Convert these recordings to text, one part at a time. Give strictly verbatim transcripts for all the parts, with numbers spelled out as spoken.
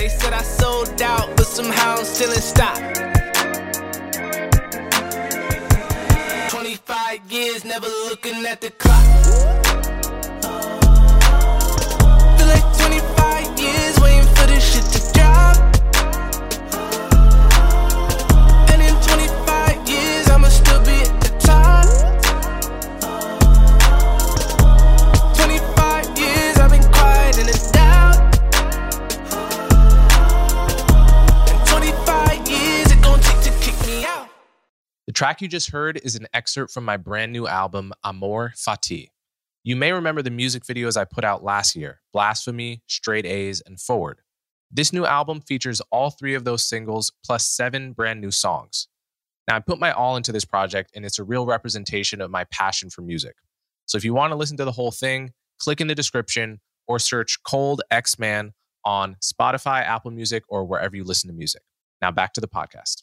They said I sold out, but somehow I'm still in stock. twenty-five years, never looking at the clock. Feel like twenty-five years waiting for this shit to drop. And in twenty-five years, I'ma still be at the top. twenty-five years, I've been quiet in the doubt. And twenty-five years, it gon' take to kick me out. The track you just heard is an excerpt from my brand new album, Amor Fati. You may remember the music videos I put out last year, Blasphemy, Straight A's, and Forward. This new album features all three of those singles, plus seven brand new songs. Now, I put my all into this project, and it's a real representation of my passion for music. So if you want to listen to the whole thing, click in the description or search Cold X-Man on Spotify, Apple Music, or wherever you listen to music. Now back to the podcast.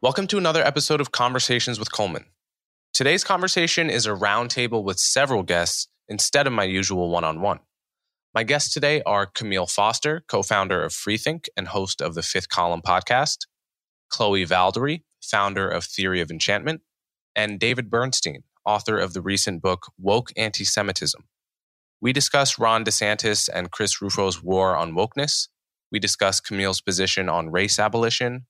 Welcome to another episode of Conversations with Coleman. Today's conversation is a roundtable with several guests instead of my usual one-on-one. My guests today are Camille Foster, co-founder of Freethink and host of the Fifth Column podcast, Chloe Valdery, founder of Theory of Enchantment, and David Bernstein, author of the recent book Woke Antisemitism. We discuss Ron DeSantis and Chris Rufo's war on wokeness. We discuss Camille's position on race abolition.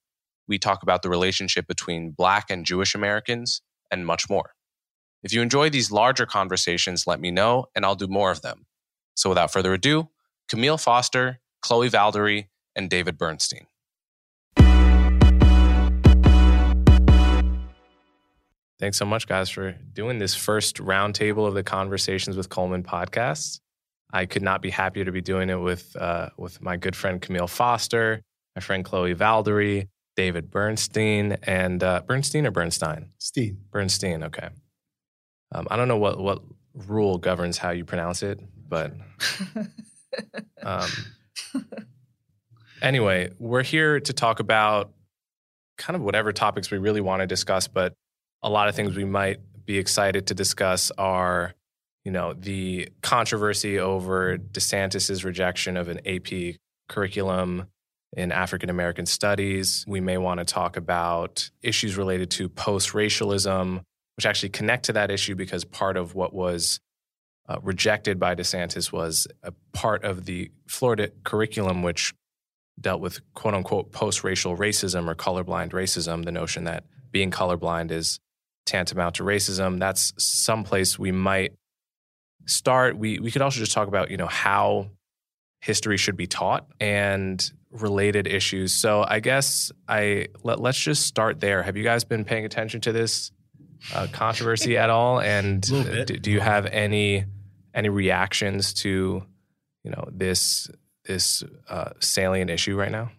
We talk about the relationship between Black and Jewish Americans, and much more. If you enjoy these larger conversations, let me know, and I'll do more of them. So without further ado, Camille Foster, Chloe Valdery, and David Bernstein. Thanks so much, guys, for doing this first roundtable of the Conversations with Coleman podcast. I could not be happier to be doing it with, uh, with my good friend Camille Foster, my friend Chloe Valdery, David Bernstein, and uh, Bernstein or Bernstein? Steen. Bernstein, okay. Um, I don't know what, what rule governs how you pronounce it, but... um, anyway, we're here to talk about kind of whatever topics we really want to discuss, but a lot of things we might be excited to discuss are, you know, the controversy over DeSantis's rejection of an A P curriculum in African-American studies. We may want to talk about issues related to post-racialism, which actually connect to that issue because part of what was uh, rejected by DeSantis was a part of the Florida curriculum which dealt with quote-unquote post-racial racism or colorblind racism, the notion that being colorblind is tantamount to racism. That's someplace we might start. We, we could also just talk about, you know, how history should be taught and related issues. So I guess I let, let's just start there. Have you guys been paying attention to this uh, controversy at all? And do, do you have any any reactions to, you know, this this uh, salient issue right now?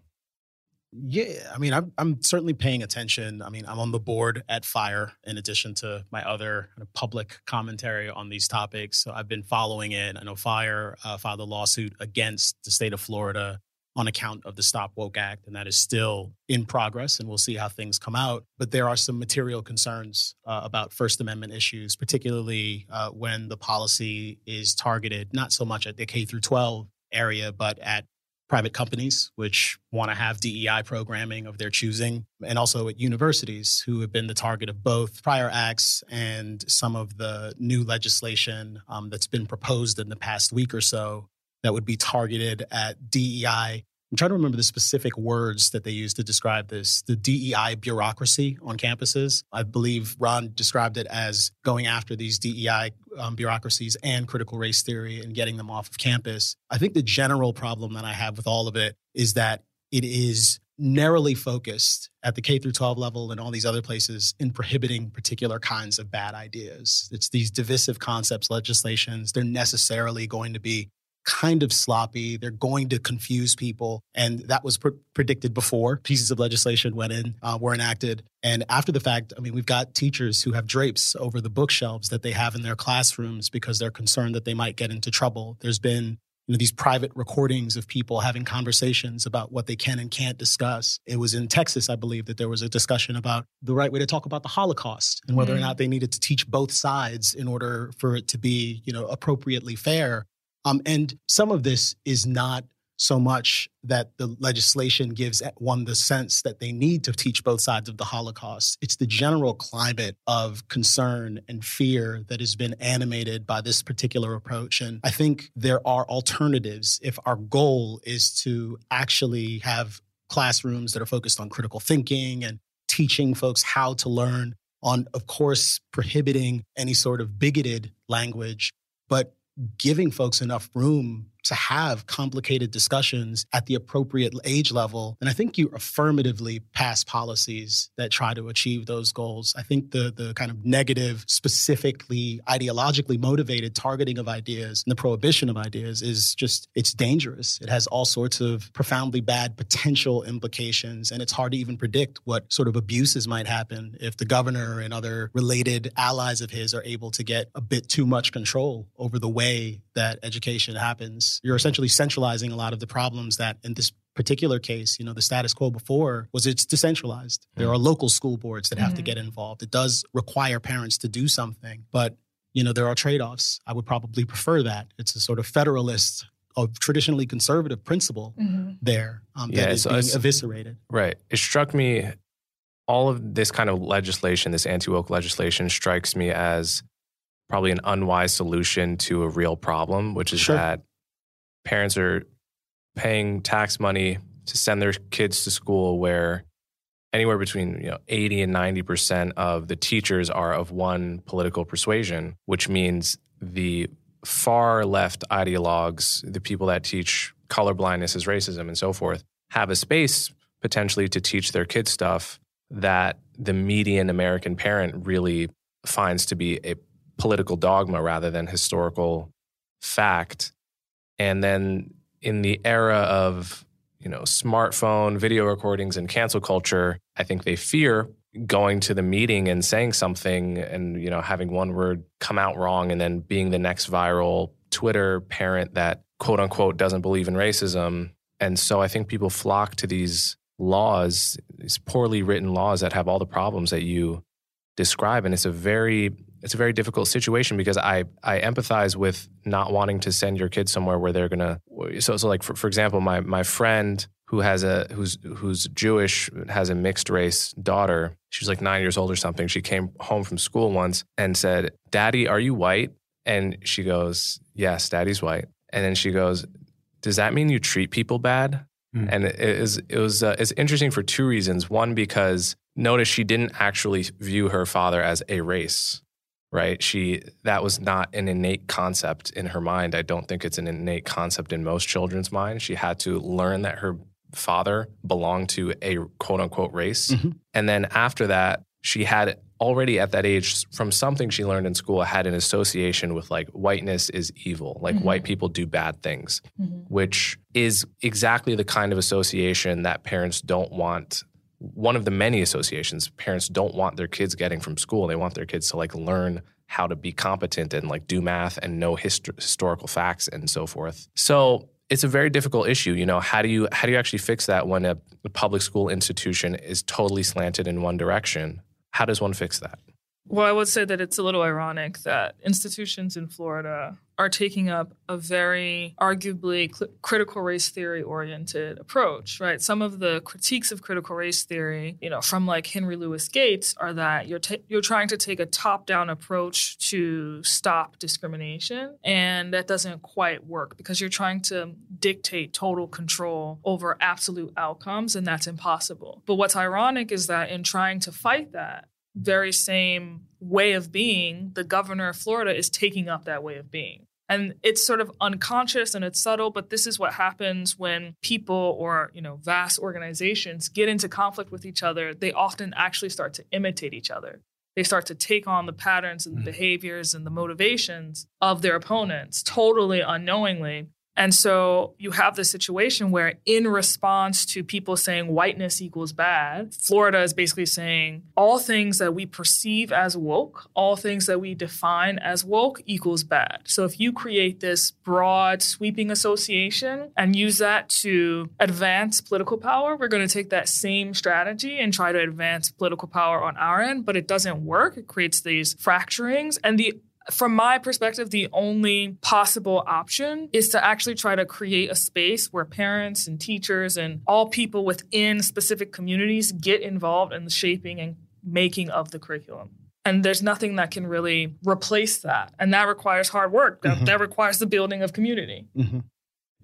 Yeah, I mean, I'm I'm certainly paying attention. I mean, I'm on the board at FIRE in addition to my other kind of public commentary on these topics. So I've been following it. I know FIRE uh, filed a lawsuit against the state of Florida on account of the Stop Woke Act, and that is still in progress, and we'll see how things come out. But there are some material concerns uh, about First Amendment issues, particularly uh, when the policy is targeted not so much at the K through twelve area, but at private companies, which want to have D E I programming of their choosing, and also at universities who have been the target of both prior acts and some of the new legislation um, that's been proposed in the past week or so that would be targeted at D E I. I'm trying to remember the specific words that they used to describe this, the D E I bureaucracy on campuses. I believe Ron described it as going after these D E I um, bureaucracies and critical race theory and getting them off of campus. I think the general problem that I have with all of it is that it is narrowly focused at the K through twelve level and all these other places in prohibiting particular kinds of bad ideas. It's these divisive concepts, legislations. They're necessarily going to be kind of sloppy. They're going to confuse people. And that was pre- predicted before pieces of legislation went in, uh, were enacted. And after the fact, I mean, we've got teachers who have drapes over the bookshelves that they have in their classrooms because they're concerned that they might get into trouble. There's been you know, these private recordings of people having conversations about what they can and can't discuss. It was in Texas, I believe, that there was a discussion about the right way to talk about the Holocaust and whether mm. or not they needed to teach both sides in order for it to be, you know, appropriately fair. Um, and some of this is not so much that the legislation gives one the sense that they need to teach both sides of the Holocaust. It's the general climate of concern and fear that has been animated by this particular approach. And I think there are alternatives if our goal is to actually have classrooms that are focused on critical thinking and teaching folks how to learn on, of course, prohibiting any sort of bigoted language, but giving folks enough room to have complicated discussions at the appropriate age level. And I think you affirmatively pass policies that try to achieve those goals. I think the the kind of negative, specifically ideologically motivated targeting of ideas and the prohibition of ideas is just, it's dangerous. It has all sorts of profoundly bad potential implications. And it's hard to even predict what sort of abuses might happen if the governor and other related allies of his are able to get a bit too much control over the way that education happens. You're essentially centralizing a lot of the problems that, in this particular case, you know, the status quo before was it's decentralized. Mm-hmm. There are local school boards that mm-hmm. have to get involved. It does require parents to do something, but, you know, there are trade-offs. I would probably prefer that. It's a sort of federalist, a traditionally conservative principle mm-hmm. there um, yeah, that is being eviscerated. Right. It struck me, all of this kind of legislation, this anti-woke legislation strikes me as probably an unwise solution to a real problem, which is sure. that parents are paying tax money to send their kids to school where anywhere between you know eighty and ninety percent of the teachers are of one political persuasion, which means the far left ideologues, the people that teach colorblindness is racism and so forth, have a space potentially to teach their kids stuff that the median American parent really finds to be a political dogma rather than historical fact. And then in the era of, you know, smartphone, video recordings, and cancel culture, I think they fear going to the meeting and saying something and, you know, having one word come out wrong and then being the next viral Twitter parent that, quote unquote, doesn't believe in racism. And so I think people flock to these laws, these poorly written laws that have all the problems that you describe. And it's a very... It's a very difficult situation because I, I empathize with not wanting to send your kids somewhere where they're gonna. So so like for, for example, my my friend who has a who's who's Jewish has a mixed race daughter. She's like nine years old or something. She came home from school once and said, "Daddy, are you white?" And she goes, "Yes, Daddy's white." And then she goes, "Does that mean you treat people bad?" Mm. And it is it was uh, it's interesting for two reasons. One, because notice she didn't actually view her father as a race. Right? She, that was not an innate concept in her mind. I don't think it's an innate concept in most children's minds. She had to learn that her father belonged to a quote unquote race. Mm-hmm. And then after that, she had already at that age, from something she learned in school, had an association with like whiteness is evil, like mm-hmm. white people do bad things, mm-hmm. which is exactly the kind of association that parents don't want. One of the many associations parents don't want their kids getting from school. They want their kids to like learn how to be competent and like do math and know hist- historical facts and so forth. So it's a very difficult issue. You know, how do you how do you actually fix that when a, a public school institution is totally slanted in one direction? How does one fix that? Well, I would say that it's a little ironic that institutions in Florida are taking up a very arguably cl- critical race theory oriented approach, right? Some of the critiques of critical race theory, you know, from like Henry Louis Gates are that you're ta- you're trying to take a top-down approach to stop discrimination, and that doesn't quite work because you're trying to dictate total control over absolute outcomes, and that's impossible. But what's ironic is that in trying to fight that very same way of being, the governor of Florida is taking up that way of being. And it's sort of unconscious and it's subtle, but this is what happens when people or, you know, vast organizations get into conflict with each other. They often actually start to imitate each other. They start to take on the patterns and the behaviors and the motivations of their opponents totally unknowingly. And so you have this situation where in response to people saying whiteness equals bad, Florida is basically saying all things that we perceive as woke, all things that we define as woke equals bad. So if you create this broad sweeping association and use that to advance political power, we're going to take that same strategy and try to advance political power on our end. But it doesn't work. It creates these fracturings. And the From my perspective, the only possible option is to actually try to create a space where parents and teachers and all people within specific communities get involved in the shaping and making of the curriculum. And there's nothing that can really replace that. And that requires hard work. That, mm-hmm. that requires the building of community. Mm-hmm.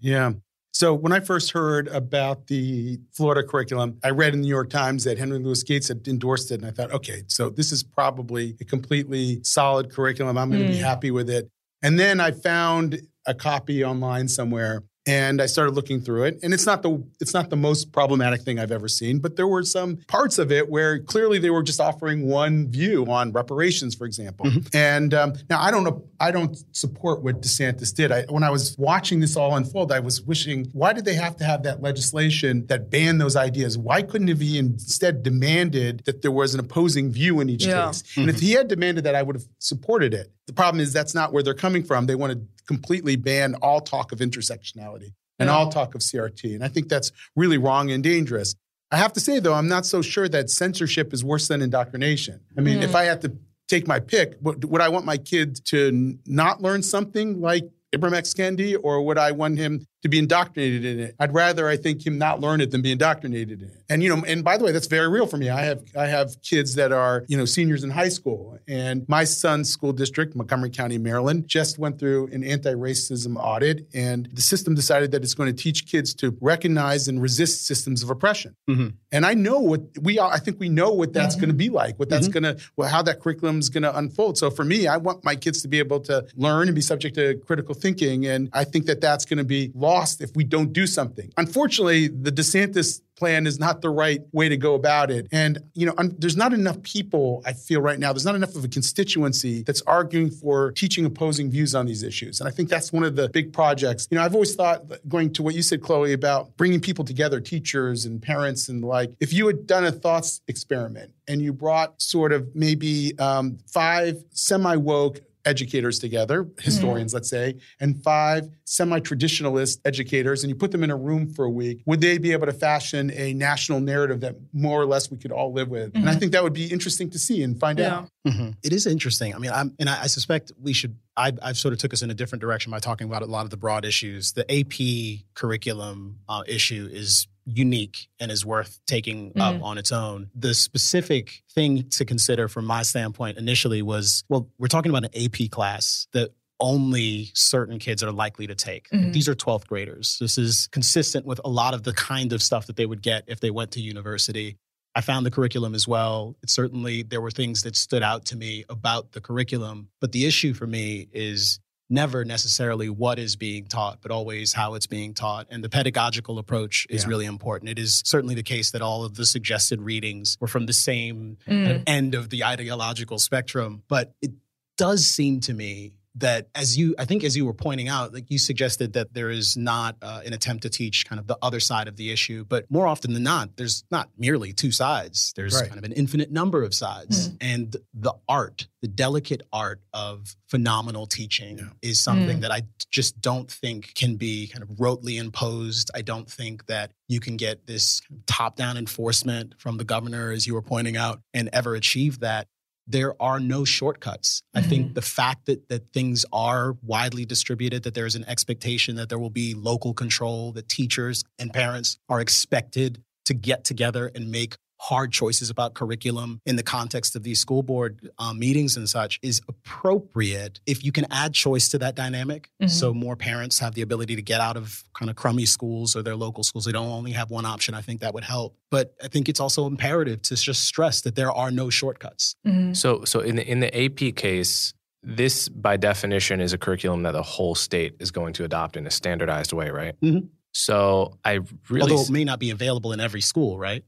Yeah. So when I first heard about the Florida curriculum, I read in the New York Times that Henry Louis Gates had endorsed it. And I thought, okay, so this is probably a completely solid curriculum. I'm going to mm. be happy with it. And then I found a copy online somewhere and I started looking through it. And it's not the it's not the most problematic thing I've ever seen, but there were some parts of it where clearly they were just offering one view on reparations, for example. Mm-hmm. And um, now I don't I don't support what DeSantis did. I, when I was watching this all unfold, I was wishing, why did they have to have that legislation that banned those ideas? Why couldn't have he instead demanded that there was an opposing view in each yeah. case? Mm-hmm. And if he had demanded that, I would have supported it. The problem is that's not where they're coming from. They want to completely ban all talk of intersectionality and yeah. all talk of C R T. And I think that's really wrong and dangerous. I have to say, though, I'm not so sure that censorship is worse than indoctrination. I mean, mm. if I had to take my pick, would, would I want my kid to not learn something like Ibram X. Kendi, or would I want him to be indoctrinated in it? I'd rather, I think, him not learn it than be indoctrinated in it. And, you know, and by the way, that's very real for me. I have I have kids that are, you know, seniors in high school. And my son's school district, Montgomery County, Maryland, just went through an anti-racism audit. And the system decided that it's going to teach kids to recognize and resist systems of oppression. Mm-hmm. And I know what we are. I think we know what that's mm-hmm. going to be like, what that's mm-hmm. going to, well, how that curriculum is going to unfold. So for me, I want my kids to be able to learn and be subject to critical thinking. And I think that that's going to be lost if we don't do something. Unfortunately, the DeSantis plan is not the right way to go about it. And, you know, I'm, there's not enough people, I feel right now, there's not enough of a constituency that's arguing for teaching opposing views on these issues. And I think that's one of the big projects. You know, I've always thought, going to what you said, Chloe, about bringing people together, teachers and parents and like, if you had done a thoughts experiment and you brought sort of maybe um, five semi-woke educators together, historians, mm-hmm. let's say, and five semi-traditionalist educators, and you put them in a room for a week, would they be able to fashion a national narrative that more or less we could all live with? Mm-hmm. And I think that would be interesting to see and find yeah. out. Mm-hmm. It is interesting. I mean, I'm, and I, I suspect we should, I, I've sort of took us in a different direction by talking about a lot of the broad issues. The A P curriculum uh, issue is unique and is worth taking mm-hmm. up on its own. The specific thing to consider from my standpoint initially was, well, we're talking about an A P class that only certain kids are likely to take. Mm-hmm. These are twelfth graders. This is consistent with a lot of the kind of stuff that they would get if they went to university. I found the curriculum as well. It certainly, there were things that stood out to me about the curriculum, but the issue for me is never necessarily what is being taught, but always how it's being taught. And the pedagogical approach is yeah. really important. It is certainly the case that all of the suggested readings were from the same mm. end of the ideological spectrum. But it does seem to me that as you, I think as you were pointing out, like you suggested that there is not uh, an attempt to teach kind of the other side of the issue. But more often than not, there's not merely two sides. There's right. kind of an infinite number of sides. Mm. And the art, the delicate art of phenomenal teaching yeah. is something mm. that I just don't think can be kind of rotely imposed. I don't think that you can get this top-down enforcement from the governor, as you were pointing out, and ever achieve that. There are no shortcuts. I mm-hmm. think the fact that that things are widely distributed, that there is an expectation that there will be local control, that teachers and parents are expected to get together and make hard choices about curriculum in the context of these school board uh, meetings and such is appropriate if you can add choice to that dynamic. Mm-hmm. So more parents have the ability to get out of kind of crummy schools or their local schools. They don't only have one option. I think that would help. But I think it's also imperative to just stress that there are no shortcuts. Mm-hmm. So so in the, in the A P case, this, by definition, is a curriculum that the whole state is going to adopt in a standardized way, right? Mm-hmm. So I really... Although it may not be available in every school, right?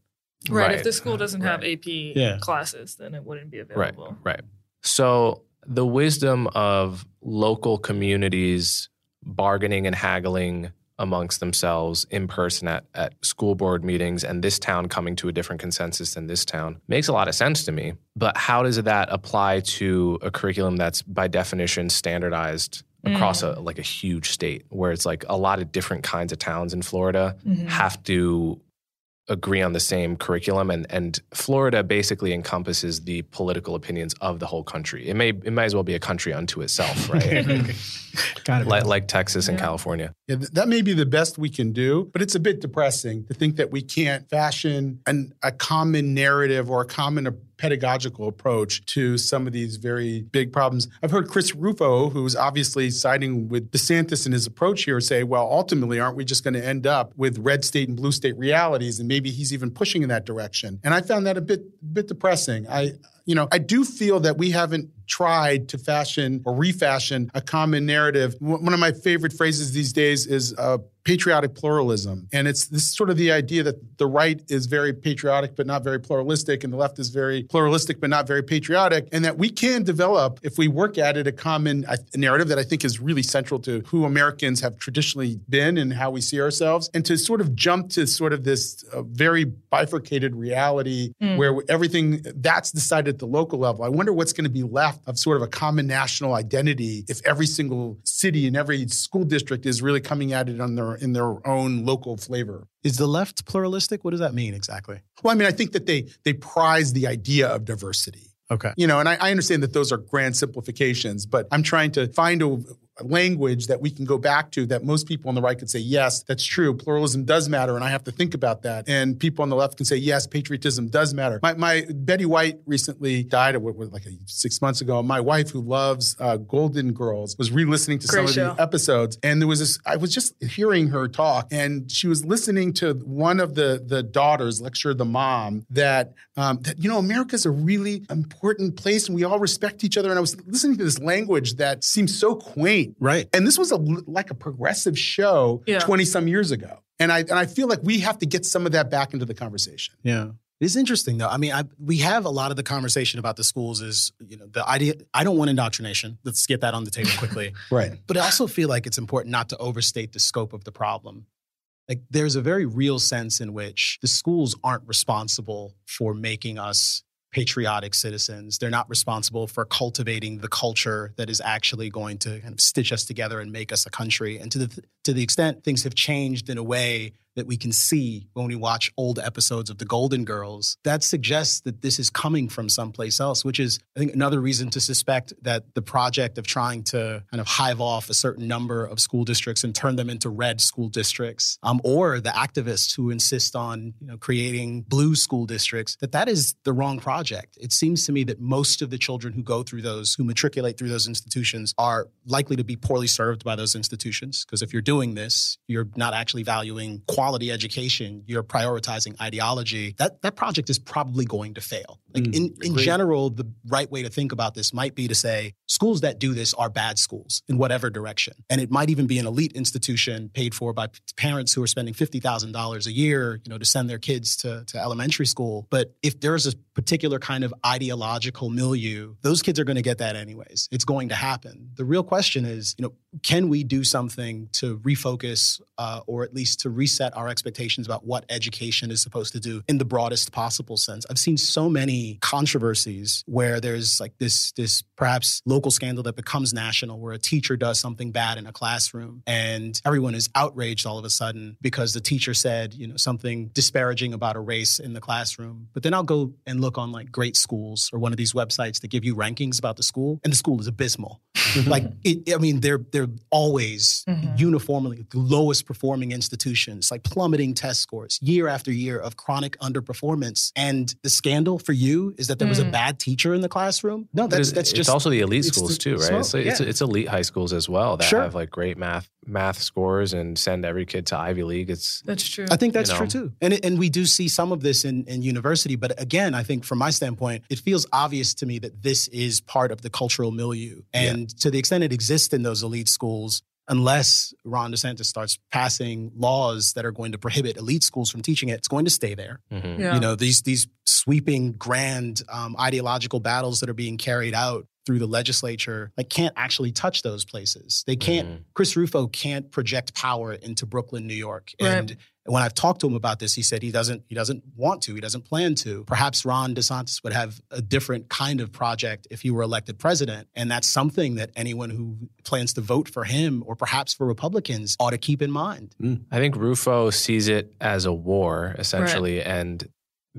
Right. Right. If the school doesn't have right. A P yeah. classes, then it wouldn't be available. Right, right. So the wisdom of local communities bargaining and haggling amongst themselves in person at, at school board meetings and this town coming to a different consensus than this town makes a lot of sense to me. But how does that apply to a curriculum that's by definition standardized across mm. a like a huge state where it's like a lot of different kinds of towns in Florida mm-hmm. have to agree on the same curriculum, and and Florida basically encompasses the political opinions of the whole country. It may it might as well be a country unto itself, right? Got it. Like, like Texas yeah. and California. Yeah, that may be the best we can do, but it's a bit depressing to think that we can't fashion an, a common narrative or a common approach. Pedagogical approach to some of these very big problems. I've heard Chris Rufo, who's obviously siding with DeSantis in his approach here, say, well, ultimately, aren't we just going to end up with red state and blue state realities? And maybe he's even pushing in that direction. And I found that a bit bit depressing. I, you know, I do feel that we haven't tried to fashion or refashion a common narrative. One of my favorite phrases these days is uh, patriotic pluralism. And it's this sort of the idea that the right is very patriotic but not very pluralistic, and the left is very pluralistic but not very patriotic, and that we can develop, if we work at it, a common a narrative that I think is really central to who Americans have traditionally been and how we see ourselves, and to sort of jump to sort of this uh, very bifurcated reality mm. where everything that's decided at the local level. I wonder what's going to be left of sort of a common national identity if every single city and every school district is really coming at it on their in their own local flavor. Is the left pluralistic? What does that mean exactly? Well, I mean, I think that they they prize the idea of diversity. Okay. You know, and I, I understand that those are grand simplifications, but I'm trying to find a language that we can go back to that most people on the right could say, yes, that's true. Pluralism does matter, and I have to think about that. And people on the left can say, yes, patriotism does matter. My, my Betty White recently died what, what, like six months ago. My wife, who loves uh, Golden Girls, was re-listening to Great some show. of the episodes. And there was this, I was just hearing her talk, and she was listening to one of the, the daughters lecture the mom that, um, that, you know, America's a really important place, and we all respect each other. And I was listening to this language that seems so quaint. Right. And this was a, like a progressive show yeah. twenty-some years ago. And I and I feel like we have to get some of that back into the conversation. Yeah. It's interesting, though. I mean, I, we have a lot of the conversation about the schools is, you know, the idea, I don't want indoctrination. Let's get that on the table quickly. Right. But I also feel like it's important not to overstate the scope of the problem. Like, there's a very real sense in which the schools aren't responsible for making us patriotic citizens. They're not responsible for cultivating the culture that is actually going to kind of stitch us together and make us a country. And to the to the extent things have changed in a way that we can see when we watch old episodes of The Golden Girls, that suggests that this is coming from someplace else, which is, I think, another reason to suspect that the project of trying to kind of hive off a certain number of school districts and turn them into red school districts, um, or the activists who insist on, you know, creating blue school districts, that that is the wrong project. It seems to me that most of the children who go through those, who matriculate through those institutions, are likely to be poorly served by those institutions, because if you're doing this, you're not actually valuing quality. Quality education, you're prioritizing ideology. That that project is probably going to fail. Like mm, in, in general, the right way to think about this might be to say schools that do this are bad schools in whatever direction. And it might even be an elite institution paid for by parents who are spending fifty thousand dollars a year, you know, to send their kids to, to elementary school. But if there's a particular kind of ideological milieu, those kids are going to get that anyways. It's going to happen. The real question is, you know, can we do something to refocus uh, or at least to reset our expectations about what education is supposed to do in the broadest possible sense? I've seen so many controversies where there's like this, this perhaps local scandal that becomes national, where a teacher does something bad in a classroom and everyone is outraged all of a sudden because the teacher said, you know, something disparaging about a race in the classroom. But then I'll go and look on like Great Schools or one of these websites that give you rankings about the school, and the school is abysmal. Like, it, I mean, they're they're always mm-hmm. uniformly the lowest performing institutions, like plummeting test scores, year after year of chronic underperformance. And the scandal for you is that there mm. was a bad teacher in the classroom? No, that's, that's just... It's also the elite schools the, too, right? It's, yeah. it's, it's elite high schools as well that sure. have like great math math scores and send every kid to Ivy League. It's that's true. I think that's you know. true too. And and we do see some of this in, in university. But again, I think from my standpoint, it feels obvious to me that this is part of the cultural milieu. And yeah. to the extent it exists in those elite schools, unless Ron DeSantis starts passing laws that are going to prohibit elite schools from teaching it, it's going to stay there. Mm-hmm. Yeah. You know, these these sweeping, grand um, ideological battles that are being carried out through the legislature, like, can't actually touch those places. They can't, mm-hmm. Chris Rufo can't project power into Brooklyn, New York. Right. And when I've talked to him about this, he said he doesn't, he doesn't want to, he doesn't plan to. Perhaps Ron DeSantis would have a different kind of project if he were elected president. And that's something that anyone who plans to vote for him or perhaps for Republicans ought to keep in mind. Mm. I think Rufo sees it as a war, essentially. Right. And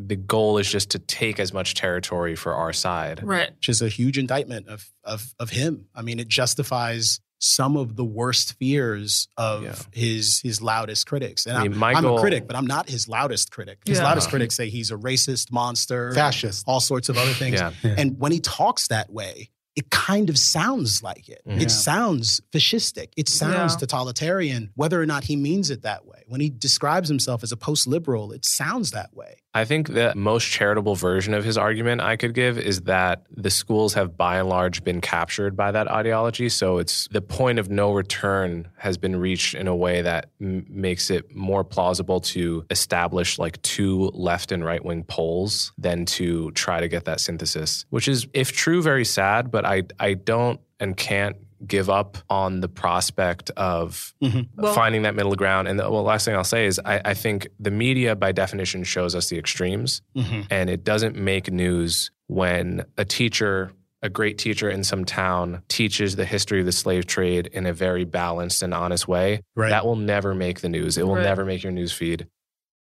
the goal is just to take as much territory for our side. Right. Which is a huge indictment of of of him. I mean, it justifies some of the worst fears of yeah. his his loudest critics. And I mean, I'm, my I'm goal, a critic, but I'm not his loudest critic. His yeah. loudest critics say he's a racist, monster, fascist, all sorts of other things. yeah. Yeah. And when he talks that way, it kind of sounds like it. Mm-hmm. It sounds fascistic. It sounds yeah. totalitarian, whether or not he means it that way. When he describes himself as a post-liberal, it sounds that way. I think the most charitable version of his argument I could give is that the schools have by and large been captured by that ideology. So it's the point of no return has been reached in a way that m- makes it more plausible to establish like two left and right wing poles than to try to get that synthesis, which is, if true, very sad, but I, I don't and can't give up on the prospect of mm-hmm. well, finding that middle ground. And the well, last thing I'll say is I, I think the media, by definition, shows us the extremes. Mm-hmm. And it doesn't make news when a teacher, a great teacher in some town, teaches the history of the slave trade in a very balanced and honest way. Right. That will never make the news. It will right. never make your news feed.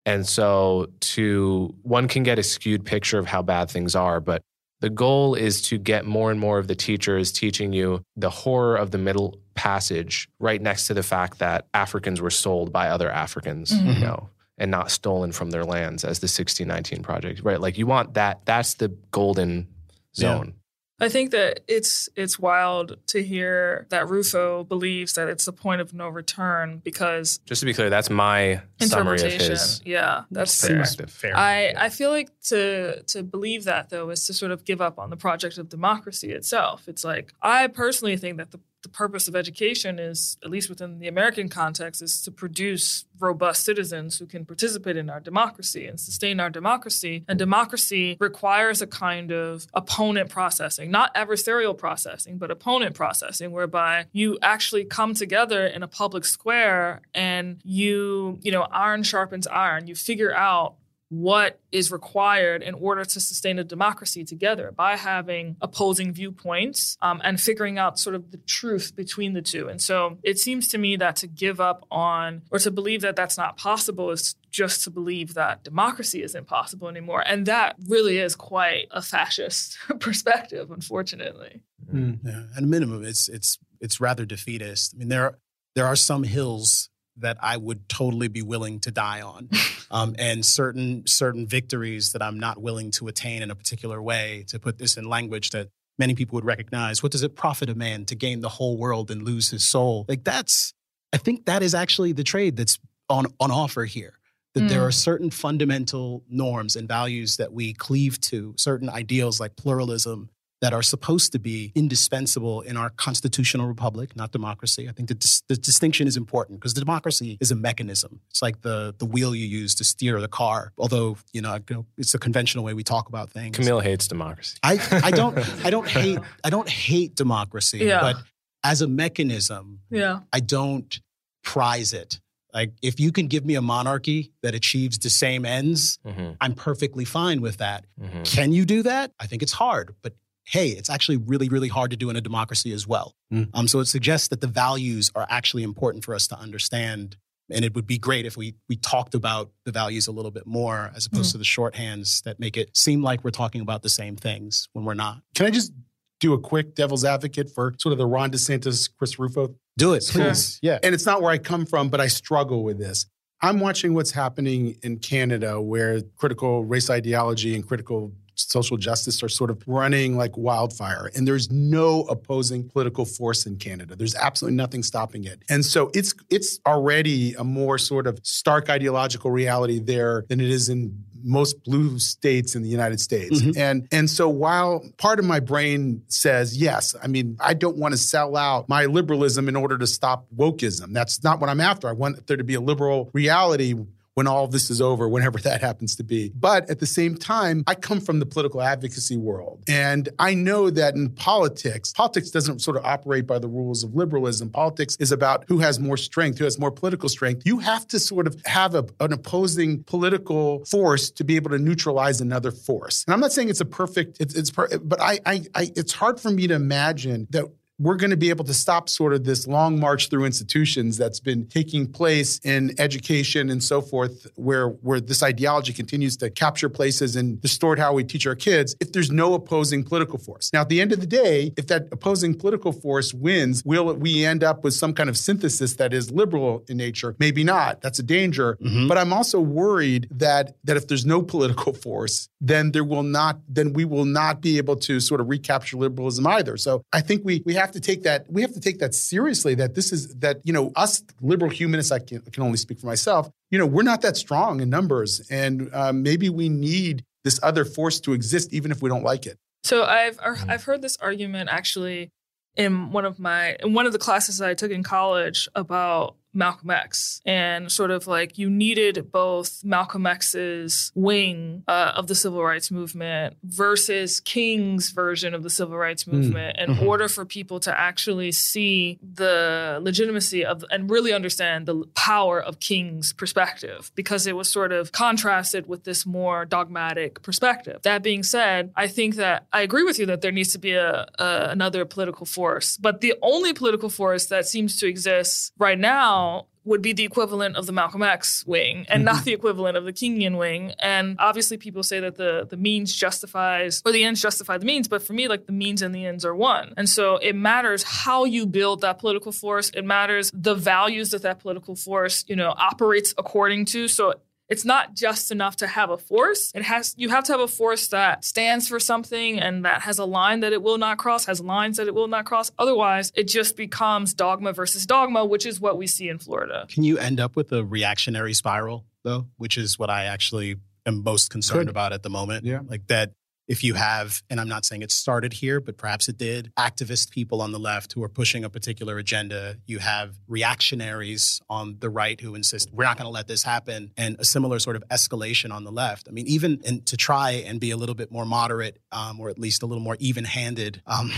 And so to one can get a skewed picture of how bad things are, but the goal is to get more and more of the teachers teaching you the horror of the Middle Passage right next to the fact that Africans were sold by other Africans, mm-hmm. you know, and not stolen from their lands, as the sixteen nineteen Project, right? Like, you want that. That's the golden zone. Yeah. I think that it's it's wild to hear that Rufo believes that it's the point of no return because— Just to be clear, that's my summary of his. Yeah, that's fair. fair. I, I feel like to to believe that, though, is to sort of give up on the project of democracy itself. It's like, I personally think that the, the purpose of education is, at least within the American context, is to produce robust citizens who can participate in our democracy and sustain our democracy. And democracy requires a kind of opponent processing, not adversarial processing, but opponent processing, whereby you actually come together in a public square and you, you know, iron sharpens iron. You figure out what is required in order to sustain a democracy together by having opposing viewpoints um, and figuring out sort of the truth between the two. And so it seems to me that to give up on or to believe that that's not possible is just to believe that democracy isn't possible anymore. And that really is quite a fascist perspective, unfortunately. Mm, yeah. At a minimum, it's it's it's rather defeatist. I mean, there are, there are some hills that I would totally be willing to die on. Um, and certain certain victories that I'm not willing to attain in a particular way, to put this in language that many people would recognize. What does it profit a man to gain the whole world and lose his soul? Like, that's, I think that is actually the trade that's on, on offer here. That mm. there are certain fundamental norms and values that we cleave to, certain ideals like pluralism, that are supposed to be indispensable in our constitutional republic, not democracy. I think the, dis- the distinction is important because the democracy is a mechanism. It's like the the wheel you use to steer the car. Although, you know, it's the conventional way we talk about things. Camille hates democracy. I, I don't I don't hate I don't hate democracy, yeah. but as a mechanism, yeah. I don't prize it. Like, if you can give me a monarchy that achieves the same ends, mm-hmm. I'm perfectly fine with that. Mm-hmm. Can you do that? I think it's hard, but hey, it's actually really, really hard to do in a democracy as well. Mm. Um, so it suggests that the values are actually important for us to understand. And it would be great if we we talked about the values a little bit more as opposed mm. to the shorthands that make it seem like we're talking about the same things when we're not. Can I just do a quick devil's advocate for sort of the Ron DeSantis, Chris Rufo? Do it, please. Yeah. yeah. And it's not where I come from, but I struggle with this. I'm watching what's happening in Canada, where critical race ideology and critical social justice are sort of running like wildfire. And there's no opposing political force in Canada. There's absolutely nothing stopping it. And so it's it's already a more sort of stark ideological reality there than it is in most blue states in the United States. Mm-hmm. And and so while part of my brain says, yes, I mean, I don't want to sell out my liberalism in order to stop wokeism. That's not what I'm after. I want there to be a liberal reality when all this is over, whenever that happens to be. But at the same time, I come from the political advocacy world. And I know that in politics, politics doesn't sort of operate by the rules of liberalism. Politics is about who has more strength, who has more political strength. You have to sort of have a, an opposing political force to be able to neutralize another force. And I'm not saying it's a perfect, it's, it's per, but I, I, I, it's hard for me to imagine that we're going to be able to stop sort of this long march through institutions that's been taking place in education and so forth, where where this ideology continues to capture places and distort how we teach our kids if there's no opposing political force. Now, at the end of the day, if that opposing political force wins, will we end up with some kind of synthesis that is liberal in nature? Maybe not. That's a danger. Mm-hmm. But I'm also worried that that if there's no political force, then there will not, then we will not be able to sort of recapture liberalism either. So I think we we have to take that, we have to take that seriously, that this is, that, you know, us liberal humanists, I can, I can only speak for myself, you know, we're not that strong in numbers. And uh, maybe we need this other force to exist, even if we don't like it. So I've I've heard this argument actually in one of my, in one of the classes that I took in college about Malcolm X, and sort of like you needed both Malcolm X's wing uh, of the civil rights movement versus King's version of the civil rights movement mm. in mm-hmm. order for people to actually see the legitimacy of and really understand the power of King's perspective, because it was sort of contrasted with this more dogmatic perspective. That being said, I think that I agree with you that there needs to be a, a another political force, but the only political force that seems to exist right now would be the equivalent of the Malcolm X wing and mm-hmm. not the equivalent of the Kingian wing. And obviously people say that the, the means justifies, or the ends justify the means. But for me, like the means and the ends are one. And so it matters how you build that political force. It matters the values that that political force, you know, operates according to. So it's not just enough to have a force. It has, you have to have a force that stands for something and that has a line that it will not cross, has lines that it will not cross. Otherwise, it just becomes dogma versus dogma, which is what we see in Florida. Can you end up with a reactionary spiral, though, which is what I actually am most concerned Good. about at the moment? Yeah. Like that if you have, and I'm not saying it started here, but perhaps it did, activist people on the left who are pushing a particular agenda. You have reactionaries on the right who insist, we're not going to let this happen. And a similar sort of escalation on the left. I mean, even and to try and be a little bit more moderate, um, or at least a little more even-handed um,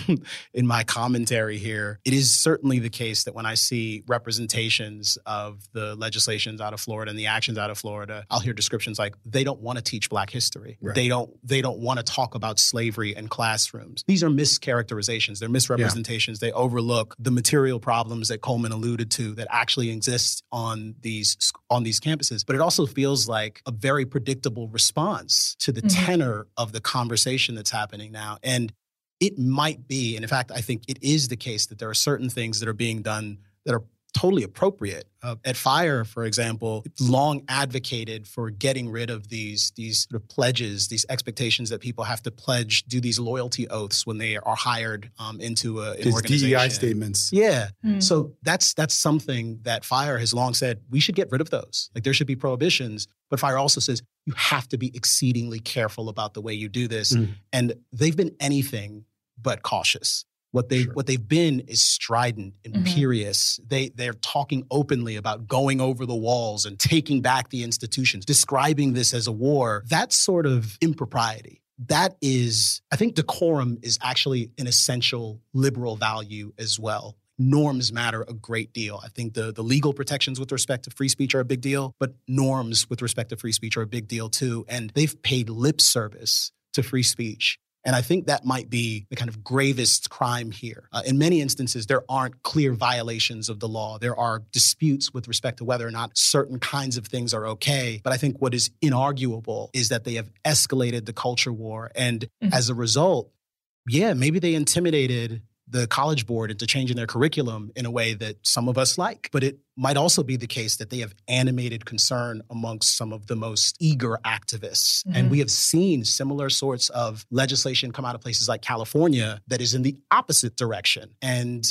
in my commentary here, it is certainly the case that when I see representations of the legislations out of Florida and the actions out of Florida, I'll hear descriptions like, they don't want to teach Black history. Right. They don't, they don't want to talk talk about slavery and classrooms. These are mischaracterizations. They're misrepresentations. Yeah. They overlook the material problems that Coleman alluded to that actually exist on these on these campuses. But it also feels like a very predictable response to the mm-hmm. tenor of the conversation that's happening now. And it might be, and in fact, I think it is the case that there are certain things that are being done that are totally appropriate. Uh, at FIRE, for example, long advocated for getting rid of these these sort of pledges, these expectations that people have to pledge, do these loyalty oaths when they are hired um, into a, an these organization. D E I statements. Yeah. Mm. So that's that's something that FIRE has long said, we should get rid of those. Like there should be prohibitions. But FIRE also says, you have to be exceedingly careful about the way you do this. Mm. And they've been anything but cautious. What they sure. what they've been is strident, imperious. Mm-hmm. They they're talking openly about going over the walls and taking back the institutions, describing this as a war. That sort of impropriety. That is, I think, decorum is actually an essential liberal value as well. Norms matter a great deal. I think the, the legal protections with respect to free speech are a big deal, but norms with respect to free speech are a big deal too. And they've paid lip service to free speech. And I think that might be the kind of gravest crime here. Uh, in many instances, there aren't clear violations of the law. There are disputes with respect to whether or not certain kinds of things are okay. But I think what is inarguable is that they have escalated the culture war. And mm-hmm. as a result, yeah, maybe they intimidated the College Board into changing their curriculum in a way that some of us like. But it might also be the case that they have animated concern amongst some of the most eager activists. Mm-hmm. And we have seen similar sorts of legislation come out of places like California that is in the opposite direction. And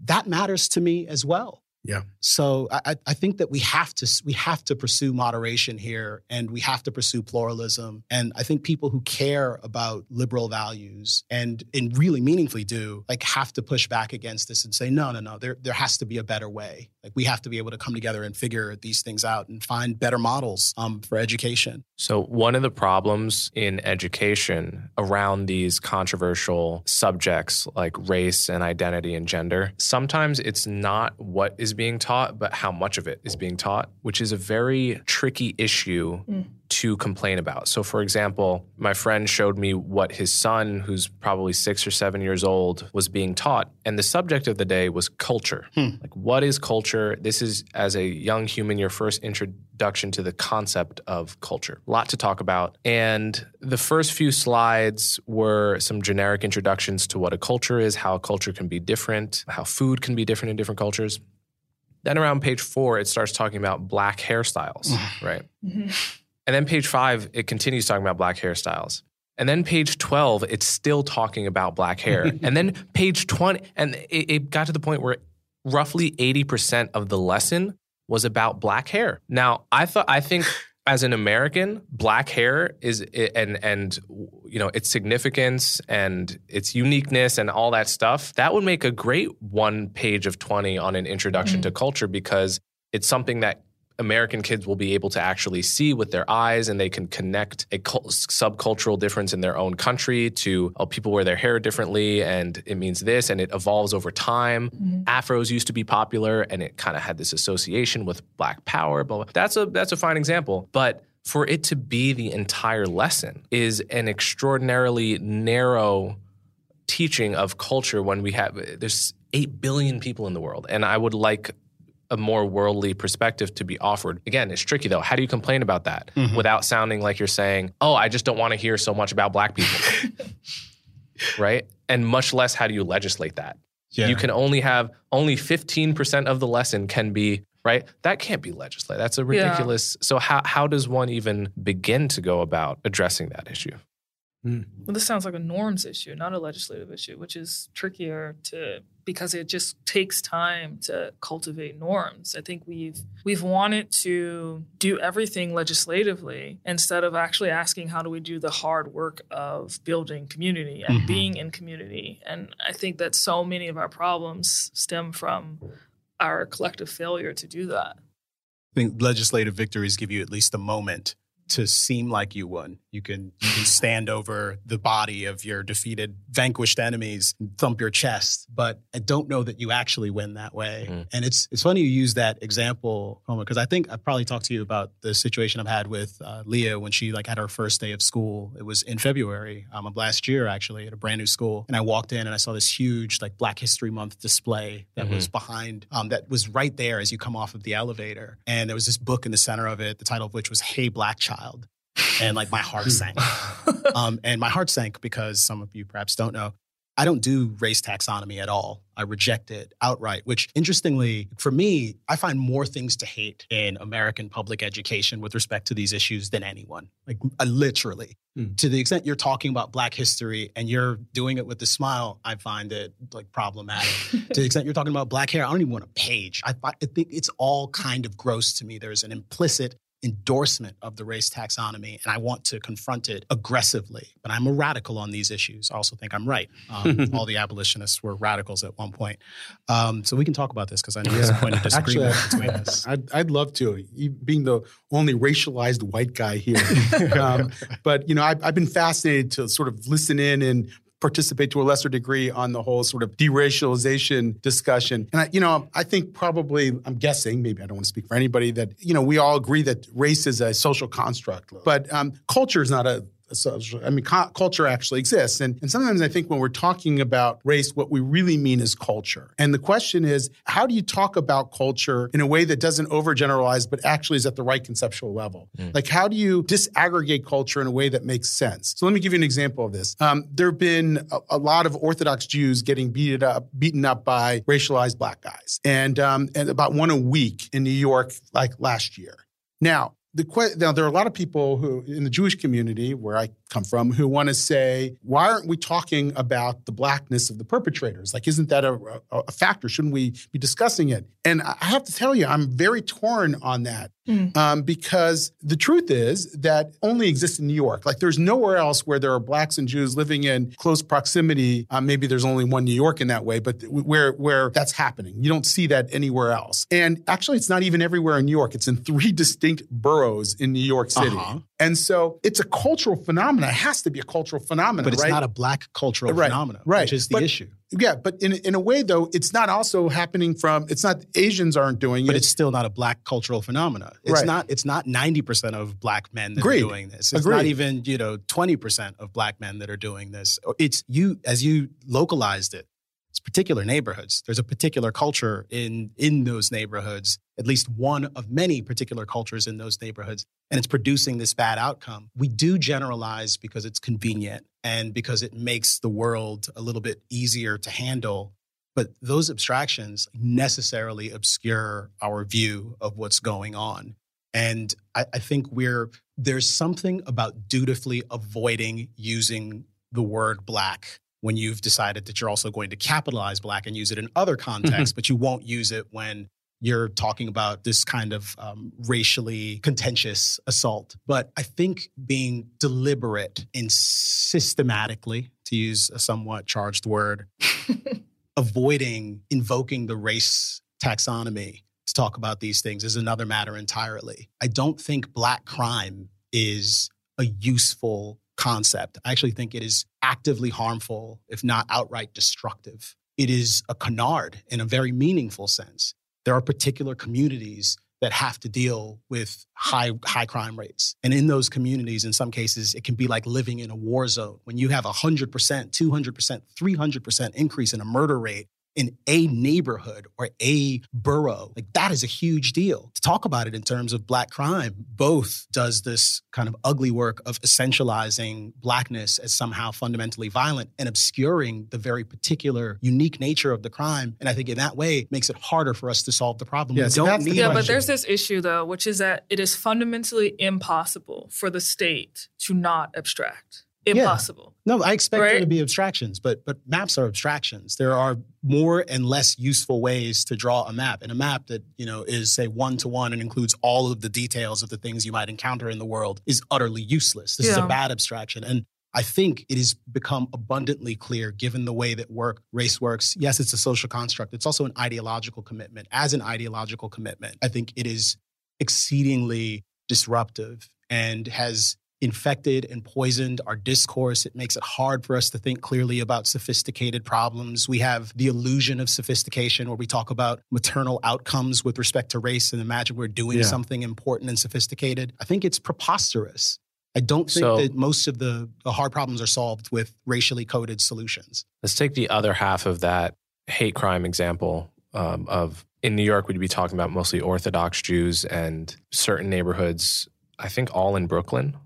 that matters to me as well. Yeah. So I, I think that we have to we have to pursue moderation here, and we have to pursue pluralism. And I think people who care about liberal values and and really meaningfully do like have to push back against this and say, no, no, no, there there has to be a better way. Like we have to be able to come together and figure these things out and find better models um, for education. So one of the problems in education around these controversial subjects like race and identity and gender, sometimes it's not what is being taught, but how much of it is being taught, which is a very tricky issue mm. to complain about. So for example, my friend showed me what his son, who's probably six or seven years old, was being taught. And the subject of the day was culture. Hmm. Like, what is culture? This is, as a young human, your first introduction to the concept of culture. A lot to talk about. And the first few slides were some generic introductions to what a culture is, how a culture can be different, how food can be different in different cultures. Then around page four, it starts talking about black hairstyles, right? Mm-hmm. And then page five, it continues talking about black hairstyles. And then page twelve, it's still talking about black hair. And then page twenty, and it, it got to the point where roughly eighty percent of the lesson was about black hair. Now, I thought, I think as an American, black hair is, and, and, you know, its significance and its uniqueness and all that stuff, that would make a great one page of twenty on an introduction mm-hmm. to culture, because it's something that American kids will be able to actually see with their eyes, and they can connect a subcultural difference in their own country to, oh, people wear their hair differently and it means this, and it evolves over time. Mm-hmm. Afros used to be popular and it kind of had this association with black power, blah, blah. That's a, that's a fine example. But for it to be the entire lesson is an extraordinarily narrow teaching of culture when we have, there's eight billion people in the world. And I would like a more worldly perspective to be offered. Again, it's tricky though. How do you complain about that mm-hmm. without sounding like you're saying, oh, I just don't want to hear so much about black people, right? And much less, how do you legislate that? Yeah. You can only have, only fifteen percent of the lesson can be, right? That can't be legislated. That's a ridiculous. Yeah. So how, how does one even begin to go about addressing that issue? Mm. Well, this sounds like a norms issue, not a legislative issue, which is trickier to, because it just takes time to cultivate norms. I think we've we've wanted to do everything legislatively instead of actually asking how do we do the hard work of building community and mm-hmm. being in community. And I think that so many of our problems stem from our collective failure to do that. I think legislative victories give you at least a moment to seem like you won. You can, you can stand over the body of your defeated, vanquished enemies and thump your chest. But I don't know that you actually win that way. Mm. And it's it's funny you use that example, Homer, because I think I probably talked to you about the situation I've had with uh, Leah when she like had her first day of school. It was in February um, of last year, actually, at a brand new school. And I walked in and I saw this huge like Black History Month display that mm-hmm. was behind, um, that was right there as you come off of the elevator. And there was this book in the center of it, the title of which was Hey, Black Child. Child. And like my heart sank. Um, and my heart sank because some of you perhaps don't know, I don't do race taxonomy at all. I reject it outright, which interestingly, for me, I find more things to hate in American public education with respect to these issues than anyone. Like I literally, mm. to the extent you're talking about Black history and you're doing it with a smile, I find it like problematic. To the extent you're talking about Black hair, I don't even want a page. I, I think it's all kind of gross to me. There's an implicit endorsement of the race taxonomy, and I want to confront it aggressively. But I'm a radical on these issues. I also think I'm right. Um, all the abolitionists were radicals at one point. Um, so we can talk about this because I know there's a point of disagreement between us. I'd, I'd love to, you being the only racialized white guy here. um, but, you know, I've, I've been fascinated to sort of listen in and participate to a lesser degree on the whole sort of deracialization discussion. And, I, you know, I think probably, I'm guessing, maybe I don't want to speak for anybody, that, you know, we all agree that race is a social construct. But um, culture is not a social, I mean, co- culture actually exists. And, and sometimes I think when we're talking about race, what we really mean is culture. And the question is, how do you talk about culture in a way that doesn't overgeneralize, but actually is at the right conceptual level? Mm. Like, how do you disaggregate culture in a way that makes sense? So let me give you an example of this. Um, there have been a, a lot of Orthodox Jews getting beaten up, beaten up by racialized black guys, and, um, and about one a week in New York, like last year. Now, The que- now, there are a lot of people who in the Jewish community where I come from who want to say, why aren't we talking about the blackness of the perpetrators? Like, isn't that a, a, a factor? Shouldn't we be discussing it? And I have to tell you, I'm very torn on that. Mm. Um, because the truth is that only exists in New York. Like, there's nowhere else where there are blacks and Jews living in close proximity. Um, maybe there's only one New York in that way, but th- where where that's happening. You don't see that anywhere else. And actually, it's not even everywhere in New York. It's in three distinct boroughs in New York City. Uh-huh. And so it's a cultural phenomenon. It has to be a cultural phenomenon, but it's right? not a black cultural right. phenomenon, right. which is the but, issue. Yeah, but in in a way, though, it's not also happening from. It's not Asians aren't doing it, but it's still not a black cultural phenomena. It's right. not. It's not ninety percent of black men that Agreed. are doing this. It's Agreed. not even you know twenty percent of black men that are doing this. It's you as you localized it. It's particular neighborhoods. There's a particular culture in in those neighborhoods. At least one of many particular cultures in those neighborhoods, and it's producing this bad outcome. We do generalize because it's convenient and because it makes the world a little bit easier to handle, but those abstractions necessarily obscure our view of what's going on. And I, I think we're there's something about dutifully avoiding using the word black when you've decided that you're also going to capitalize black and use it in other contexts, mm-hmm. but you won't use it when you're talking about this kind of um, racially contentious assault. But I think being deliberate in systematically, to use a somewhat charged word, avoiding invoking the race taxonomy to talk about these things is another matter entirely. I don't think black crime is a useful concept. I actually think it is actively harmful, if not outright destructive. It is a canard in a very meaningful sense. There are particular communities that have to deal with high high crime rates. And in those communities, in some cases, it can be like living in a war zone. When you have one hundred percent, two hundred percent, three hundred percent increase in a murder rate in a neighborhood or a borough, like that is a huge deal. To talk about it in terms of black crime, both does this kind of ugly work of essentializing blackness as somehow fundamentally violent and obscuring the very particular, unique nature of the crime. And I think in that way, makes it harder for us to solve the problem. Yeah, we so don't need yeah but there's this issue, though, which is that it is fundamentally impossible for the state to not abstract. Impossible. Yeah. No, I expect right? there to be abstractions, but but maps are abstractions. There are more and less useful ways to draw a map. And a map that, you know, is, say, one-to-one and includes all of the details of the things you might encounter in the world is utterly useless. This yeah. is a bad abstraction. And I think it has become abundantly clear, given the way that work, race works. Yes, it's a social construct. It's also an ideological commitment. As an ideological commitment, I think it is exceedingly disruptive and has infected and poisoned our discourse. It makes it hard for us to think clearly about sophisticated problems. We have the illusion of sophistication where we talk about maternal outcomes with respect to race and imagine we're doing yeah. something important and sophisticated. I think it's preposterous. I don't think so, that most of the, the hard problems are solved with racially coded solutions. Let's take the other half of that hate crime example um, of in New York, we'd be talking about mostly Orthodox Jews and certain neighborhoods, I think all in Brooklyn.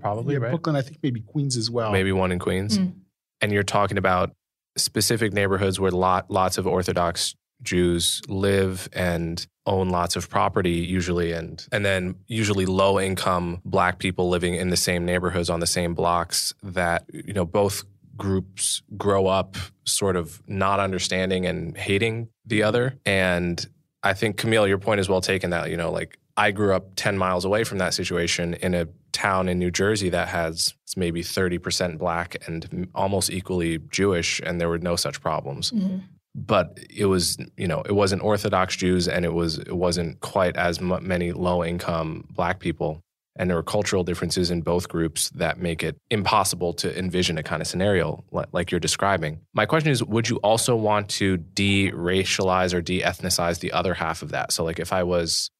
Probably, yeah, right? Brooklyn, I think maybe Queens as well. Maybe one in Queens. Mm. And you're talking about specific neighborhoods where lot, lots of Orthodox Jews live and own lots of property usually, and and then usually low-income black people living in the same neighborhoods on the same blocks that, you know, both groups grow up sort of not understanding and hating the other. And I think, Camille, your point is well taken that, you know, like I grew up ten miles away from that situation in a town in New Jersey that has maybe thirty percent black and almost equally Jewish, and there were no such problems. Mm-hmm. But it was, you know, it wasn't Orthodox Jews, and it was it wasn't quite as m- many low-income black people, and there were cultural differences in both groups that make it impossible to envision a kind of scenario li- like you're describing. My question is, would you also want to de-racialize or de-ethnicize the other half of that? So, like, if I was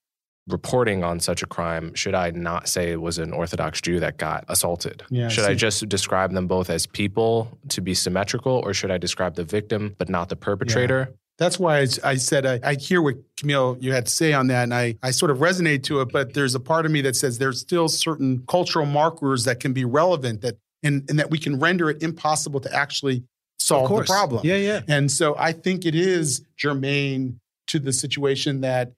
reporting on such a crime, should I not say it was an Orthodox Jew that got assaulted? Yeah, should I, I just describe them both as people to be symmetrical, or should I describe the victim but not the perpetrator? Yeah. That's why I, I said I, I hear what, Camille, you had to say on that, and I, I sort of resonate to it, but there's a part of me that says there's still certain cultural markers that can be relevant that and, and that we can render it impossible to actually solve the problem. Yeah, yeah. And so I think it is germane to the situation that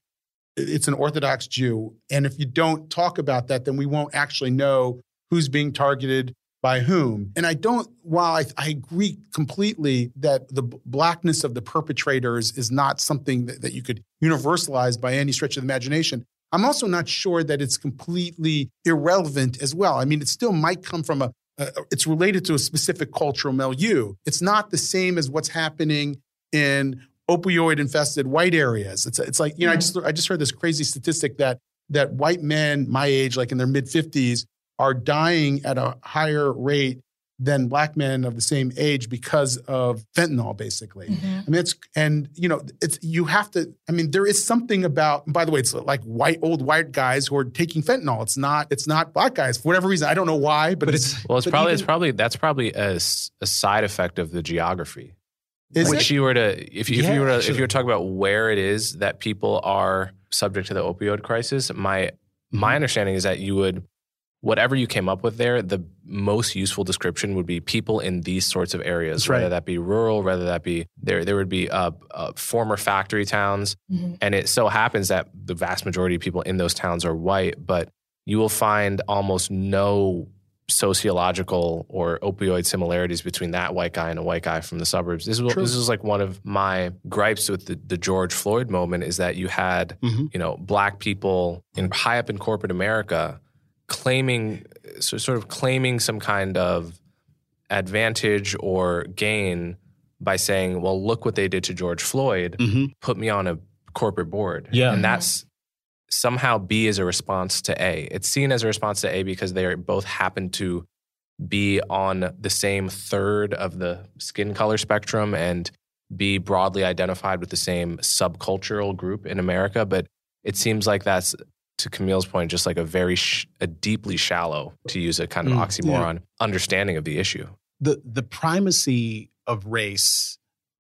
it's an Orthodox Jew. And if you don't talk about that, then we won't actually know who's being targeted by whom. And I don't, while I, I agree completely that the blackness of the perpetrators is not something that, that you could universalize by any stretch of the imagination, I'm also not sure that it's completely irrelevant as well. I mean, it still might come from a, a it's related to a specific cultural milieu. It's not the same as what's happening in opioid-infested white areas. It's it's like, you know, I just I just heard this crazy statistic that that white men my age, like in their mid fifties, are dying at a higher rate than black men of the same age because of fentanyl, basically. Mm-hmm. I mean, it's, and, you know, it's, you have to, I mean, there is something about, by the way, it's like white, old white guys who are taking fentanyl. It's not, it's not black guys for whatever reason. I don't know why, but, but it's, it's, well, it's probably, even, it's probably, that's probably a, a side effect of the geography. Is Which it? you were to, if you, yeah, if you were to, actually. if you were talking about where it is that people are subject to the opioid crisis, my my understanding is that you would, whatever you came up with there, the most useful description would be people in these sorts of areas, That's right. whether that be rural, whether that be there, there would be uh, uh, former factory towns, mm-hmm. and it so happens that the vast majority of people in those towns are white, but you will find almost no sociological or opioid similarities between that white guy and a white guy from the suburbs. This is what, this is like one of my gripes with the, the George Floyd moment is that you had, mm-hmm. you know, black people in high up in corporate America claiming, so sort of claiming some kind of advantage or gain by saying, well, look what they did to George Floyd, mm-hmm. put me on a corporate board. Yeah. And that's, somehow B is a response to A. It's seen as a response to A because they are both happen to be on the same third of the skin color spectrum and be broadly identified with the same subcultural group in America. But it seems like that's, to Camille's point, just like a very, sh- a deeply shallow, to use a kind of mm, oxymoron, yeah. understanding of the issue. The the primacy of race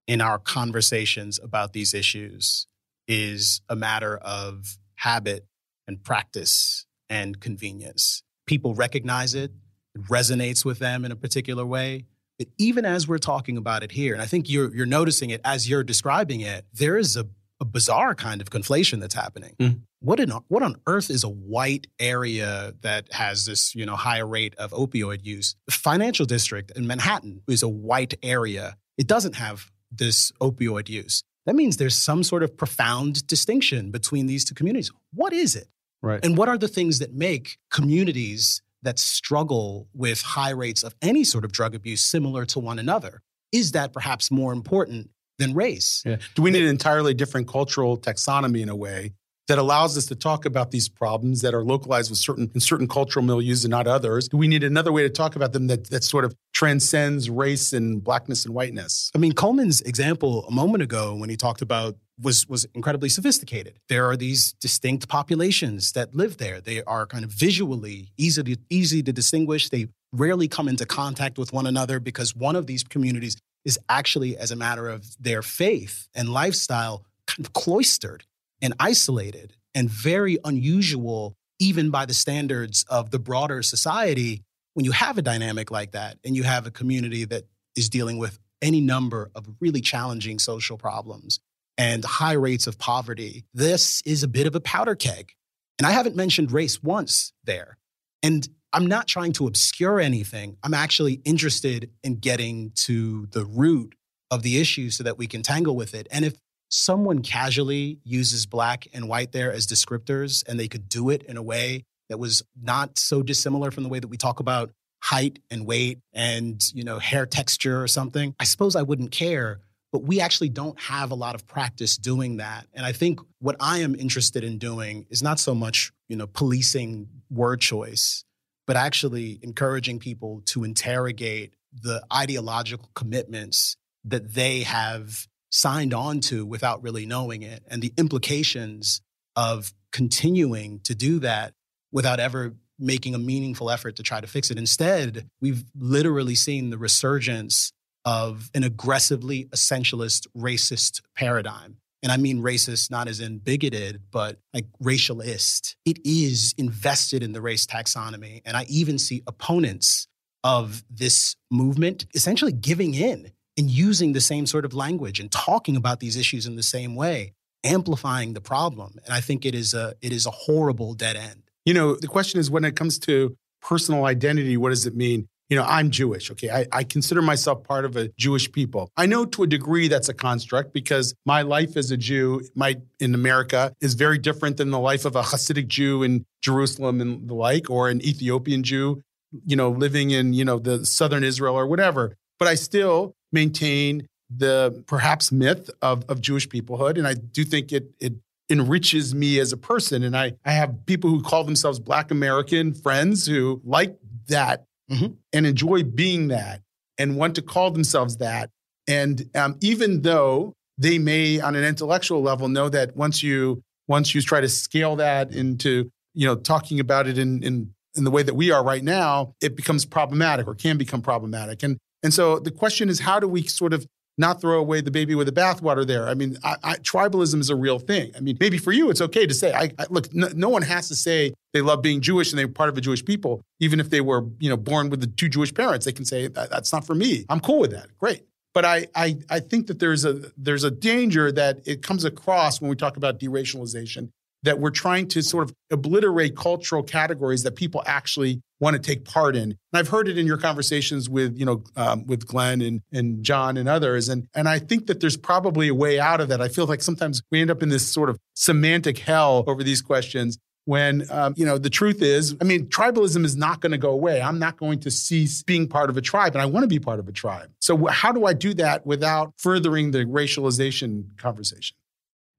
in our conversations about these issues is a matter of habit and practice and convenience. People recognize it. It resonates with them in a particular way. But even as we're talking about it here, and I think you're you're noticing it as you're describing it, there is a, a bizarre kind of conflation that's happening. Mm. What in, what on earth is a white area that has this, you know, high rate of opioid use? The financial district in Manhattan is a white area. It doesn't have this opioid use. That means there's some sort of profound distinction between these two communities. What is it? Right. And what are the things that make communities that struggle with high rates of any sort of drug abuse similar to one another? Is that perhaps more important than race? Yeah. Do we need an entirely different cultural taxonomy in a way that allows us to talk about these problems that are localized with certain in certain cultural milieus and not others? Do we need another way to talk about them that, that sort of transcends race and blackness and whiteness? I mean, Coleman's example a moment ago when he talked about was was incredibly sophisticated. There are these distinct populations that live there. They are kind of visually easy to, easy to distinguish. They rarely come into contact with one another because one of these communities is actually, as a matter of their faith and lifestyle, kind of cloistered and isolated and very unusual, even by the standards of the broader society. When you have a dynamic like that and you have a community that is dealing with any number of really challenging social problems and high rates of poverty, this is a bit of a powder keg. And I haven't mentioned race once there. And I'm not trying to obscure anything. I'm actually interested in getting to the root of the issue so that we can tangle with it. And if someone casually uses black and white there as descriptors, and they could do it in a way that was not so dissimilar from the way that we talk about height and weight and, you know, hair texture or something, I suppose I wouldn't care. But we actually don't have a lot of practice doing that. And I think what I am interested in doing is not so much, you know, policing word choice, but actually encouraging people to interrogate the ideological commitments that they have signed on to without really knowing it, and the implications of continuing to do that without ever making a meaningful effort to try to fix it. Instead, we've literally seen the resurgence of an aggressively essentialist, racist paradigm. And I mean racist not as in bigoted, but like racialist. It is invested in the race taxonomy. And I even see opponents of this movement essentially giving in and using the same sort of language and talking about these issues in the same way, amplifying the problem. And I think it is a it is a horrible dead end. You know, the question is, when it comes to personal identity, what does it mean? You know, I'm Jewish, okay? I, I consider myself part of a Jewish people. I know to a degree that's a construct because my life as a Jew might in America is very different than the life of a Hasidic Jew in Jerusalem and the like, or an Ethiopian Jew, you know, living in, you know, the southern Israel or whatever. But I still maintain the perhaps myth of, of Jewish peoplehood. And I do think it it enriches me as a person. And I, I have people who call themselves Black American friends who like that. Mm-hmm. And enjoy being that and want to call themselves that. And um, even though they may, on an intellectual level, know that once you once you try to scale that into, you know, talking about it in in, in the way that we are right now, it becomes problematic or can become problematic. And and so the question is, how do we sort of not throw away the baby with the bathwater there? I mean, I, I, tribalism is a real thing. I mean, maybe for you, it's okay to say, I, I look, no, no one has to say they love being Jewish and they're part of a Jewish people, even if they were, you know, born with the two Jewish parents. They can say, that, that's not for me. I'm cool with that. Great. But I, I, I think that there's a, there's a danger that it comes across when we talk about deracialization, that we're trying to sort of obliterate cultural categories that people actually want to take part in. And I've heard it in your conversations with, you know, um, with Glenn and, and John and others. And, and I think that there's probably a way out of that. I feel like sometimes we end up in this sort of semantic hell over these questions when, um, you know, the truth is, I mean, tribalism is not going to go away. I'm not going to cease being part of a tribe, and I want to be part of a tribe. So how do I do that without furthering the racialization conversation?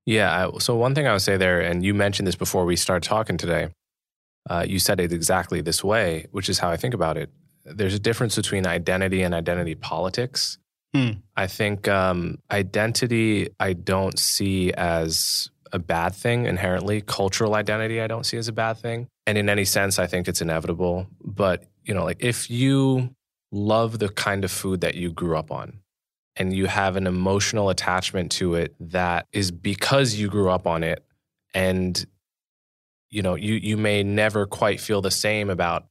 Yeah. So one thing I would say there, and you mentioned this before we started talking today, Uh, you said it exactly this way, which is how I think about it. There's a difference between identity and identity politics. Mm. I think um, identity I don't see as a bad thing inherently. Cultural identity I don't see as a bad thing. And in any sense, I think it's inevitable. But, you know, like if you love the kind of food that you grew up on and you have an emotional attachment to it that is because you grew up on it, and you know, you you may never quite feel the same about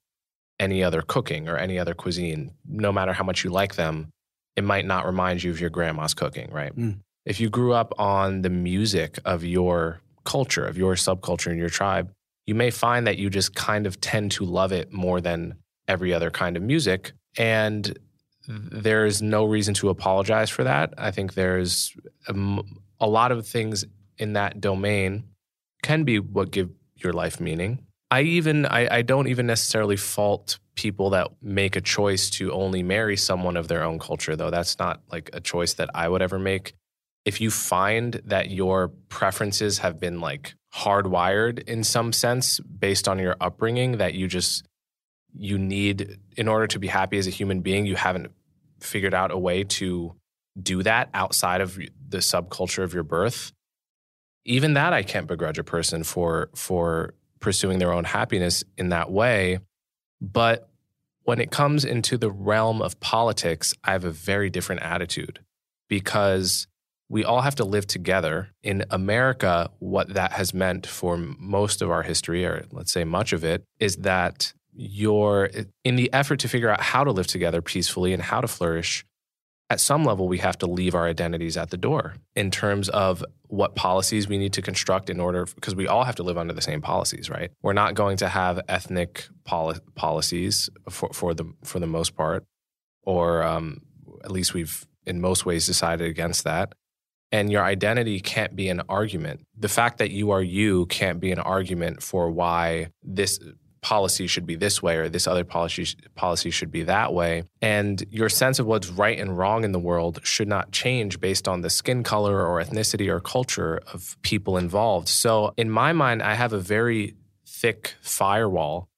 any other cooking or any other cuisine. No matter how much you like them, it might not remind you of your grandma's cooking, right? Mm. If you grew up on the music of your culture, of your subculture and your tribe, you may find that you just kind of tend to love it more than every other kind of music. And there is no reason to apologize for that. I think there's a, a lot of things in that domain can be what give your life meaning. I even, I, I don't even necessarily fault people that make a choice to only marry someone of their own culture, though. That's not like a choice that I would ever make. If you find that your preferences have been like hardwired in some sense based on your upbringing, that you just, you need, in order to be happy as a human being, you haven't figured out a way to do that outside of the subculture of your birth. Even that I can't begrudge a person for for pursuing their own happiness in that way. But when it comes into the realm of politics, I have a very different attitude because we all have to live together. In America, what that has meant for most of our history, or let's say much of it, is that you're in the effort to figure out how to live together peacefully and how to flourish. At some level, we have to leave our identities at the door in terms of what policies we need to construct in order, because we all have to live under the same policies, right? We're not going to have ethnic poli- policies for, for the for the most part, or um, at least we've in most ways decided against that. And your identity can't be an argument. The fact that you are you can't be an argument for why this policy should be this way or this other policy policy should be that way. And your sense of what's right and wrong in the world should not change based on the skin color or ethnicity or culture of people involved. So in my mind, I have a very thick firewall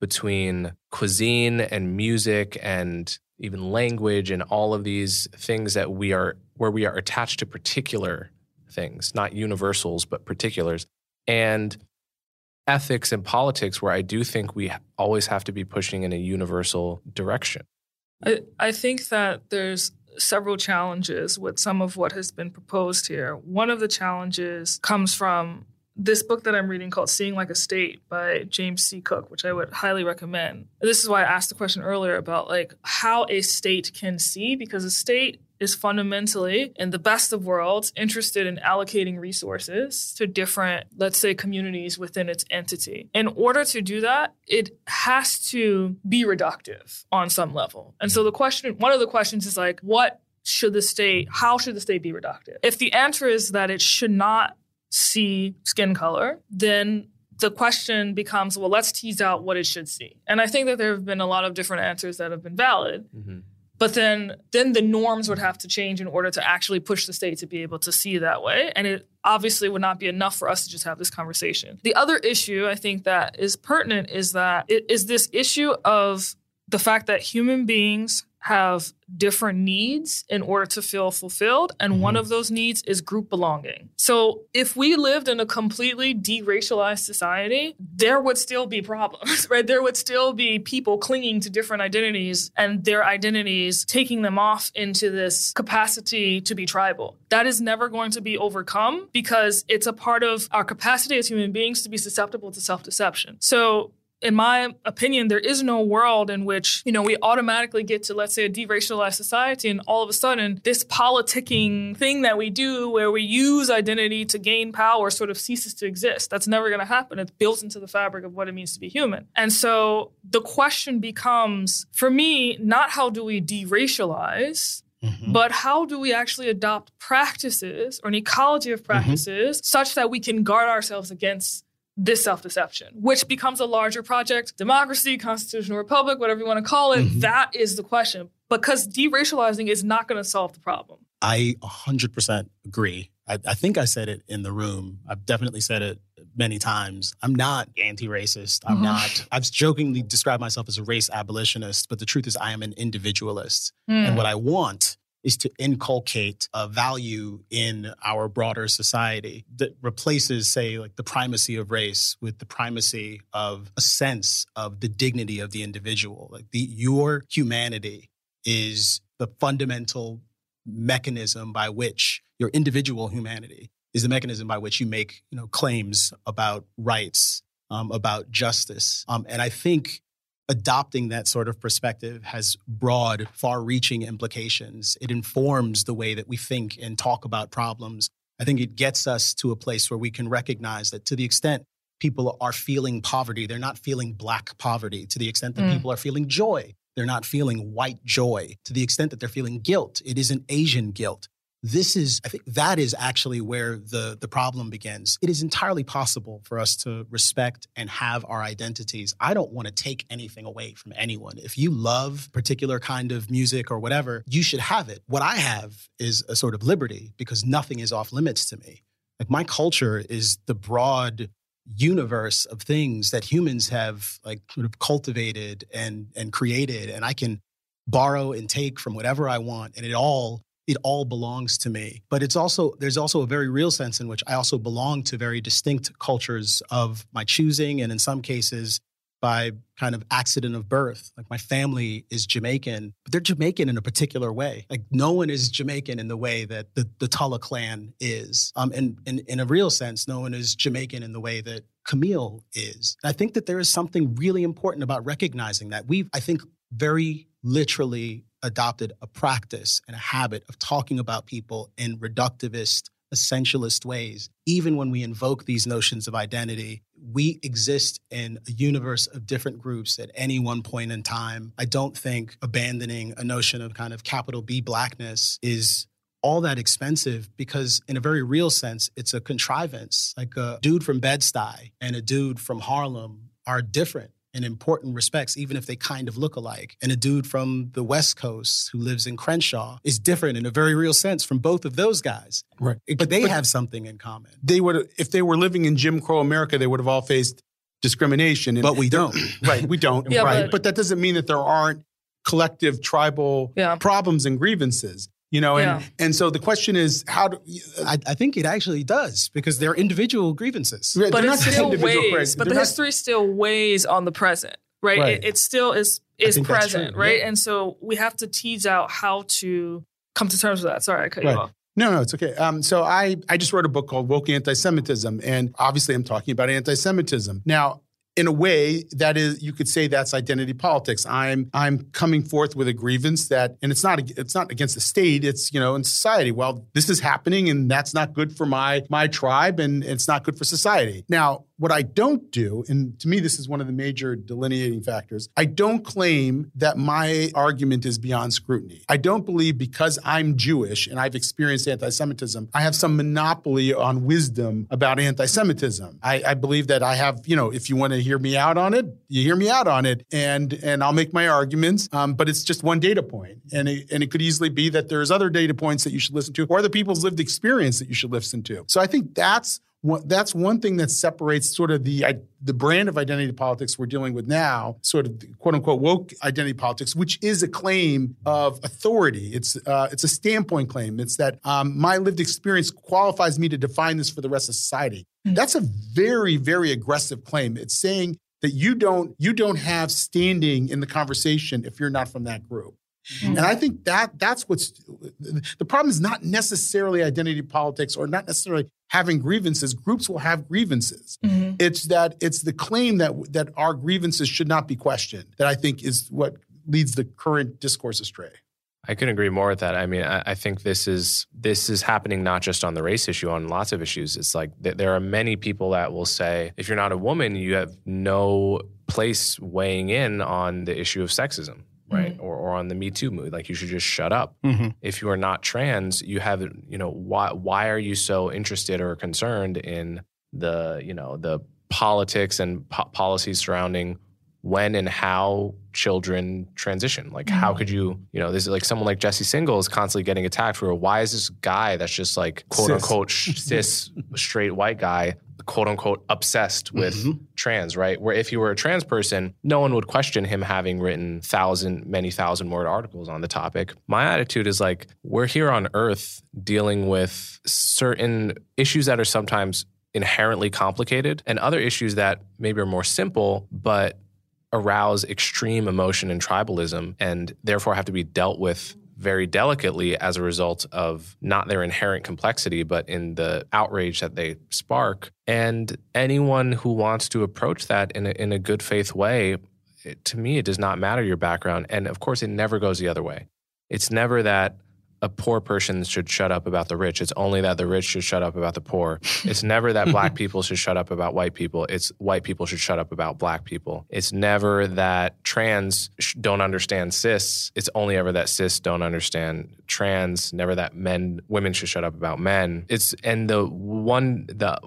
between cuisine and music and even language and all of these things that we are, where we are attached to particular things, not universals, but particulars. And ethics and politics where I do think we always have to be pushing in a universal direction. I, I think that there's several challenges with some of what has been proposed here. One of the challenges comes from this book that I'm reading called Seeing Like a State by James C. Cook, which I would highly recommend. This is why I asked the question earlier about like how a state can see, because a state is fundamentally, in the best of worlds, interested in allocating resources to different, let's say, communities within its entity. In order to do that, it has to be reductive on some level. And so the question, one of the questions is like, what should the state, how should the state be reductive? If the answer is that it should not see skin color, then the question becomes, well, let's tease out what it should see. And I think that there have been a lot of different answers that have been valid. Mm-hmm. But then then the norms would have to change in order to actually push the state to be able to see that way. And it obviously would not be enough for us to just have this conversation. The other issue I think that is pertinent is that it is this issue of the fact that human beings have different needs in order to feel fulfilled. And mm-hmm. one of those needs is group belonging. So if we lived in a completely de-racialized society, there would still be problems, right? There would still be people clinging to different identities and their identities taking them off into this capacity to be tribal. That is never going to be overcome because it's a part of our capacity as human beings to be susceptible to self-deception. So in my opinion, there is no world in which, you know, we automatically get to, let's say, a deracialized society and all of a sudden this politicking thing that we do where we use identity to gain power sort of ceases to exist. That's never going to happen. It's built into the fabric of what it means to be human. And so the question becomes, for me, not how do we deracialize, mm-hmm. but how do we actually adopt practices or an ecology of practices mm-hmm. such that we can guard ourselves against this self-deception, which becomes a larger project, democracy, constitutional republic, whatever you want to call it, mm-hmm. that is the question. Because deracializing is not going to solve the problem. I one hundred percent agree. I, I think I said it in the room. I've definitely said it many times. I'm not anti-racist. I'm mm-hmm. not. I've jokingly described myself as a race abolitionist, but the truth is I am an individualist. Mm. And what I want is to inculcate a value in our broader society that replaces, say, like the primacy of race with the primacy of a sense of the dignity of the individual. Like the, your humanity is the fundamental mechanism by which your individual humanity is the mechanism by which you make, you know, claims about rights, um, about justice. Um, and I think adopting that sort of perspective has broad, far-reaching implications. It informs the way that we think and talk about problems. I think it gets us to a place where we can recognize that to the extent people are feeling poverty, they're not feeling Black poverty. To the extent that mm. people are feeling joy, they're not feeling white joy. To the extent that they're feeling guilt, it isn't Asian guilt. This is, I think that is actually where the, the problem begins. It is entirely possible for us to respect and have our identities. I don't want to take anything away from anyone. If you love a particular kind of music or whatever, you should have it. What I have is a sort of liberty because nothing is off limits to me. Like my culture is the broad universe of things that humans have like sort of cultivated and, and created. And I can borrow and take from whatever I want. And it all It all belongs to me. But it's also, there's also a very real sense in which I also belong to very distinct cultures of my choosing, and in some cases by kind of accident of birth. Like my family is Jamaican, but they're Jamaican in a particular way. Like no one is Jamaican in the way that the, the Tullah clan is. Um, and, and in a real sense, no one is Jamaican in the way that Camille is. And I think that there is something really important about recognizing that. We've, I think, very literally adopted a practice and a habit of talking about people in reductivist, essentialist ways. Even when we invoke these notions of identity, we exist in a universe of different groups at any one point in time. I don't think abandoning a notion of kind of capital B Blackness is all that expensive because in a very real sense, it's a contrivance. Like a dude from Bed-Stuy and a dude from Harlem are different in important respects, even if they kind of look alike. And a dude from the West Coast who lives in Crenshaw is different in a very real sense from both of those guys. Right. But they but have something in common. They would, if they were living in Jim Crow America, they would have all faced discrimination. And but we don't. Right, we don't. Yeah, right. But, but that doesn't mean that there aren't collective tribal yeah. problems and grievances. You know, and, yeah. and so the question is, how do uh, I, I think it actually does, because they're individual grievances. But they're it not still just weighs, press, but the not, history still weighs on the present, right? right. It, it still is is present, right? Yeah. And so we have to tease out how to come to terms with that. Sorry, I cut right. you off. No, no, it's okay. Um, so I, I just wrote a book called Woke Antisemitism, and obviously I'm talking about antisemitism. Now, in a way, that is, you could say that's identity politics. I'm I'm coming forth with a grievance that, and it's not it's not against the state. It's, you know, in society. Well, this is happening, and that's not good for my my tribe, and it's not good for society. Now, what I don't do, and to me, this is one of the major delineating factors, I don't claim that my argument is beyond scrutiny. I don't believe because I'm Jewish and I've experienced anti-Semitism, I have some monopoly on wisdom about anti-Semitism. I, I believe that I have, you know, if you want to hear me out on it, you hear me out on it, and and I'll make my arguments, um, but it's just one data point. And it, and it could easily be that there's other data points that you should listen to, or other people's lived experience that you should listen to. So I think that's One, that's one thing that separates sort of the I, the brand of identity politics we're dealing with now, sort of quote-unquote woke identity politics, which is a claim of authority. It's uh, it's a standpoint claim. It's that um, my lived experience qualifies me to define this for the rest of society. That's a very, very aggressive claim. It's saying that you don't you don't have standing in the conversation if you're not from that group. Mm-hmm. And I think that that's what's the problem is not necessarily identity politics or not necessarily having grievances. Groups will have grievances. Mm-hmm. It's that it's the claim that that our grievances should not be questioned that I think is what leads the current discourse astray. I couldn't agree more with that. I mean, I, I think this is this is happening not just on the race issue, on lots of issues. It's like th- there are many people that will say, if you're not a woman, you have no place weighing in on the issue of sexism. Right. Mm-hmm. Or, or on the Me Too movie, like you should just shut up. Mm-hmm. If you are not trans, you have, you know, why, why are you so interested or concerned in the, you know, the politics and po- policies surrounding when and how children transition? Like, how could you, you know, this is like someone like Jesse Singal is constantly getting attacked for, why is this guy that's just like, quote cis. unquote, sh- cis, straight white guy, quote unquote, obsessed with mm-hmm. trans, right? Where if he were a trans person, no one would question him having written thousand, many thousand word articles on the topic. My attitude is like, we're here on earth dealing with certain issues that are sometimes inherently complicated and other issues that maybe are more simple, but arouse extreme emotion and tribalism, and therefore have to be dealt with very delicately as a result of not their inherent complexity, but in the outrage that they spark. And anyone who wants to approach that in a, in a good faith way, it, to me, it does not matter your background. And of course, it never goes the other way. It's never that a poor person should shut up about the rich. It's only that the rich should shut up about the poor. It's never that black people should shut up about white people. It's white people should shut up about black people. It's never that trans sh- don't understand cis. It's only ever that cis don't understand trans. Never that men, women should shut up about men. It's, and the one, the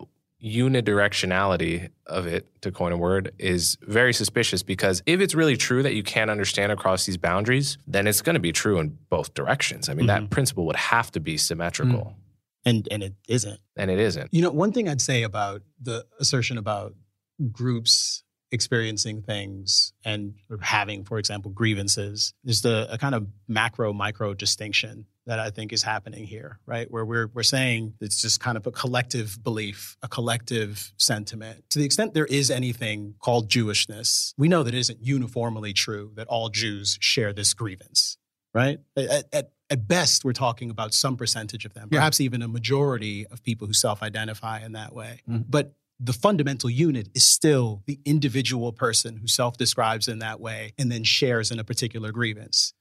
unidirectionality of it, to coin a word, is very suspicious, because if it's really true that you can't understand across these boundaries, then it's going to be true in both directions. I mean, mm-hmm. that principle would have to be symmetrical. Mm-hmm. And and it isn't. And it isn't. You know, one thing I'd say about the assertion about groups experiencing things and having, for example, grievances, is the a kind of macro-micro distinction that I think is happening here, right? Where we're we're saying it's just kind of a collective belief, a collective sentiment. To the extent there is anything called Jewishness, we know that it isn't uniformly true that all Jews share this grievance, right? At, at, at best, we're talking about some percentage of them, perhaps yeah. even a majority of people who self-identify in that way. Mm-hmm. But the fundamental unit is still the individual person who self-describes in that way and then shares in a particular grievance.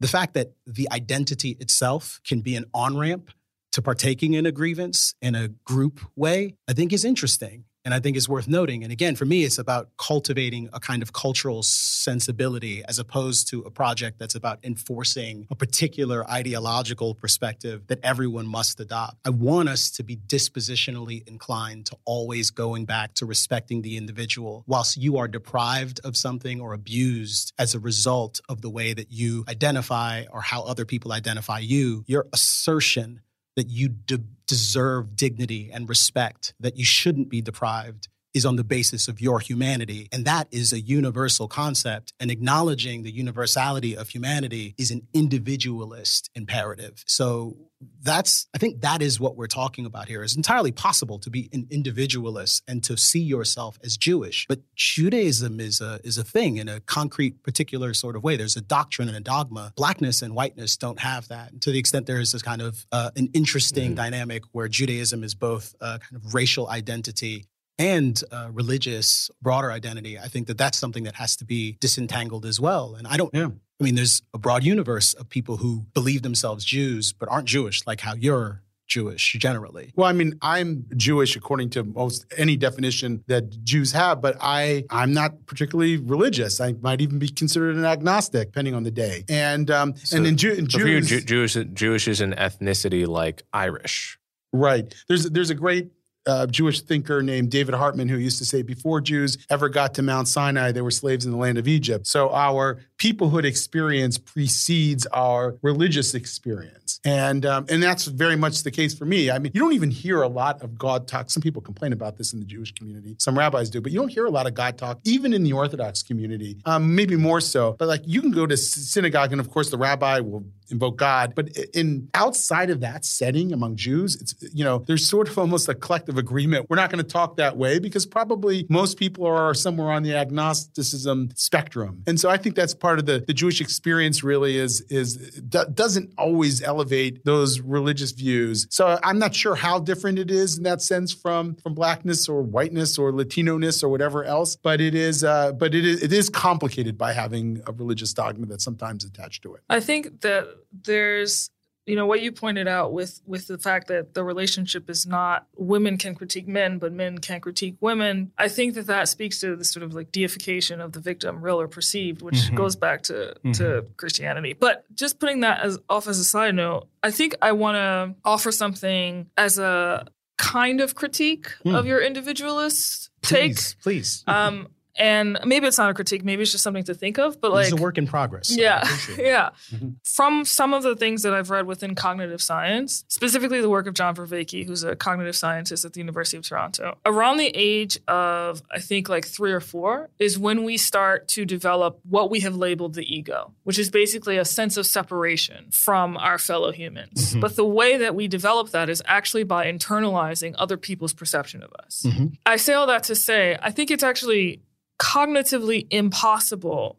The fact that the identity itself can be an on-ramp to partaking in a grievance in a group way, I think is interesting. And I think is worth noting. And again, for me, it's about cultivating a kind of cultural sensibility as opposed to a project that's about enforcing a particular ideological perspective that everyone must adopt. I want us to be dispositionally inclined to always going back to respecting the individual whilst you are deprived of something or abused as a result of the way that you identify or how other people identify you. Your assertion that you de- deserve dignity and respect, that you shouldn't be deprived, is on the basis of your humanity. And that is a universal concept. And acknowledging the universality of humanity is an individualist imperative. So that's, I think that is what we're talking about here. It's entirely possible to be an individualist and to see yourself as Jewish. But Judaism is a, is a thing in a concrete, particular sort of way. There's a doctrine and a dogma. Blackness and whiteness don't have that. And to the extent there is this kind of uh, an interesting mm-hmm. dynamic where Judaism is both a kind of racial identity and uh, religious, broader identity, I think that that's something that has to be disentangled as well. And I don't know. Yeah. I mean, there's a broad universe of people who believe themselves Jews but aren't Jewish, like how you're Jewish generally. Well, I mean, I'm Jewish according to most any definition that Jews have, but I, I'm not particularly religious. I might even be considered an agnostic, depending on the day. And um, so, and then Jew- so Jews, for you, Jew- Jewish, Jewish is an ethnicity like Irish. Right. There's there's a great Uh, Jewish thinker named David Hartman, who used to say, before Jews ever got to Mount Sinai, they were slaves in the land of Egypt. So our peoplehood experience precedes our religious experience. And um, and that's very much the case for me. I mean, you don't even hear a lot of God talk. Some people complain about this in the Jewish community. Some rabbis do, but you don't hear a lot of God talk, even in the Orthodox community, um, maybe more so. But like, you can go to synagogue, and of course the rabbi will invoke God. But in outside of that setting among Jews, it's, you know, there's sort of almost a collective agreement. We're not going to talk that way because probably most people are somewhere on the agnosticism spectrum. And so I think that's part of the, the Jewish experience really is, is do, doesn't always elevate those religious views. So I'm not sure how different it is in that sense from, from blackness or whiteness or Latino-ness or whatever else. But it is, uh, but it is, it is complicated by having a religious dogma that's sometimes attached to it. I think that there's, you know, what you pointed out with with the fact that the relationship is not women can critique men, but men can critique women. I think that that speaks to the sort of like deification of the victim, real or perceived, which mm-hmm. goes back to, mm-hmm. to Christianity. But just putting that as off as a side note, I think I want to offer something as a kind of critique mm. of your individualist take. Please, please. Um, And maybe it's not a critique. Maybe it's just something to think of. But like, it's a work in progress. So yeah, yeah. Mm-hmm. From some of the things that I've read within cognitive science, specifically the work of John Vervaeke, who's a cognitive scientist at the University of Toronto, around the age of I think like three or four is when we start to develop what we have labeled the ego, which is basically a sense of separation from our fellow humans. Mm-hmm. But the way that we develop that is actually by internalizing other people's perception of us. Mm-hmm. I say all that to say I think it's actually cognitively impossible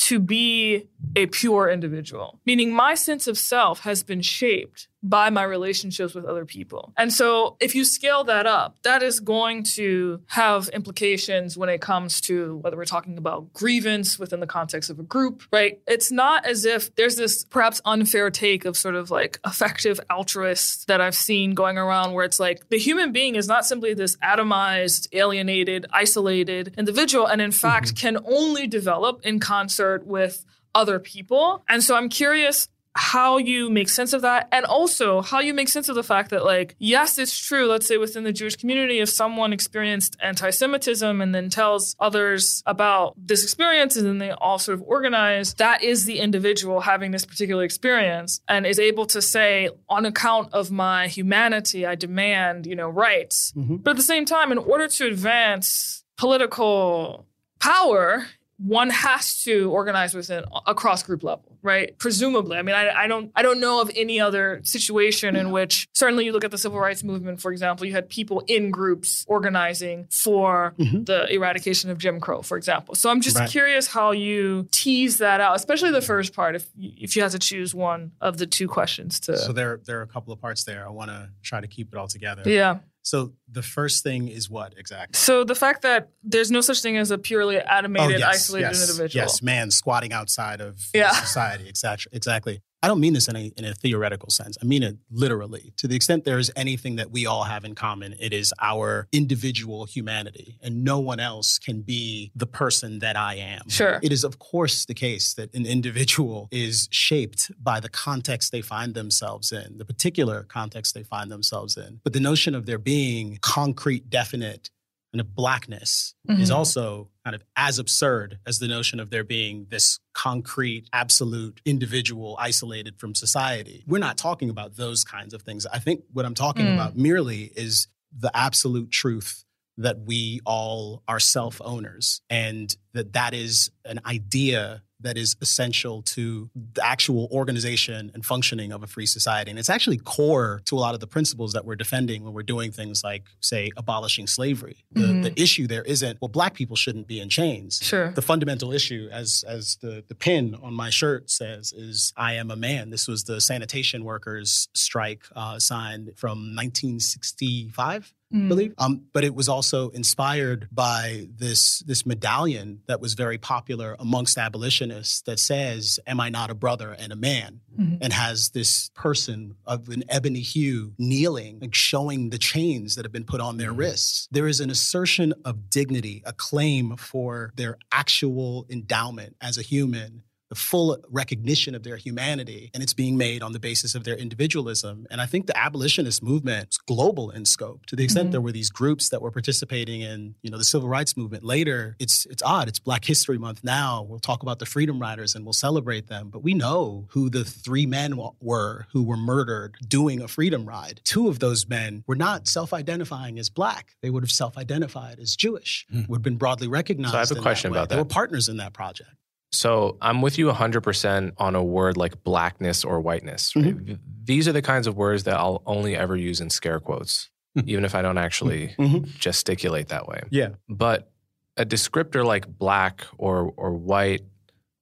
to be a pure individual, meaning my sense of self has been shaped by my relationships with other people. And so if you scale that up, that is going to have implications when it comes to whether we're talking about grievance within the context of a group, right? It's not as if there's this perhaps unfair take of sort of like effective altruists that I've seen going around where it's like the human being is not simply this atomized, alienated, isolated individual, and in fact mm-hmm. can only develop in concert with other people. And so I'm curious how you make sense of that, and also how you make sense of the fact that, like, yes, it's true, let's say within the Jewish community, if someone experienced anti-Semitism and then tells others about this experience and then they all sort of organize, that is the individual having this particular experience and is able to say, on account of my humanity, I demand, you know, rights. Mm-hmm. But at the same time, in order to advance political power, one has to organize within a cross-group level, right? Presumably. I mean, I, I don't I don't know of any other situation yeah. in which, certainly you look at the civil rights movement, for example, you had people in groups organizing for mm-hmm. the eradication of Jim Crow, for example. So I'm just right. curious how you tease that out, especially the first part, if if you had to choose one of the two questions to... So there, there are a couple of parts there. I want to try to keep it all together. Yeah. So the first thing is what exactly? So the fact that there's no such thing as a purely animated, oh, yes, isolated yes, individual. Yes, man squatting outside of yeah. society. Exactly. Exactly. I don't mean this in a, in a theoretical sense. I mean it literally. To the extent there is anything that we all have in common, it is our individual humanity. And no one else can be the person that I am. Sure. It is, of course, the case that an individual is shaped by the context they find themselves in, the particular context they find themselves in. But the notion of there being concrete, definite kind of blackness mm-hmm. is also kind of as absurd as the notion of there being this concrete, absolute individual isolated from society. We're not talking about those kinds of things. I think what I'm talking mm. about merely is the absolute truth that we all are self-owners, and that that is an idea that is essential to the actual organization and functioning of a free society. And it's actually core to a lot of the principles that we're defending when we're doing things like, say, abolishing slavery. The, mm-hmm. the issue there isn't, well, black people shouldn't be in chains. Sure. The fundamental issue, as as the, the pin on my shirt says, is I am a man. This was the sanitation workers strike uh, signed from nineteen sixty-five. Mm. believe. Um, but it was also inspired by this this medallion that was very popular amongst abolitionists that says, am I not a brother and a man? Mm-hmm. And has this person of an ebony hue kneeling and showing the chains that have been put on their mm-hmm. wrists. There is an assertion of dignity, a claim for their actual endowment as a human, the full recognition of their humanity, and it's being made on the basis of their individualism. And I think the abolitionist movement is global in scope. To the extent mm-hmm. there were these groups that were participating in, you know, the civil rights movement later, it's it's odd. It's Black History Month now. We'll talk about the Freedom Riders and we'll celebrate them. But we know who the three men w- were who were murdered doing a freedom ride. Two of those men were not self-identifying as Black. They would have self-identified as Jewish, mm. would have been broadly recognized. So I have a question about that. They were partners in that project. So I'm with you one hundred percent on a word like blackness or whiteness. Right? Mm-hmm. These are the kinds of words that I'll only ever use in scare quotes, mm-hmm. even if I don't actually mm-hmm. gesticulate that way. Yeah. But a descriptor like black or or white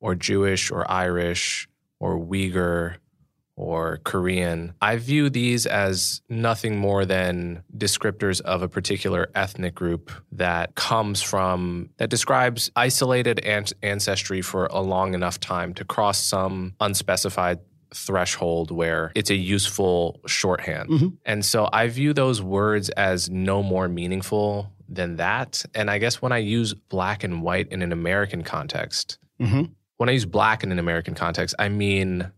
or Jewish or Irish or Uyghur or Korean, I view these as nothing more than descriptors of a particular ethnic group that comes from, that describes isolated an- ancestry for a long enough time to cross some unspecified threshold where it's a useful shorthand. Mm-hmm. And so I view those words as no more meaningful than that. And I guess when I use black and white in an American context, mm-hmm. when I use black in an American context, I mean...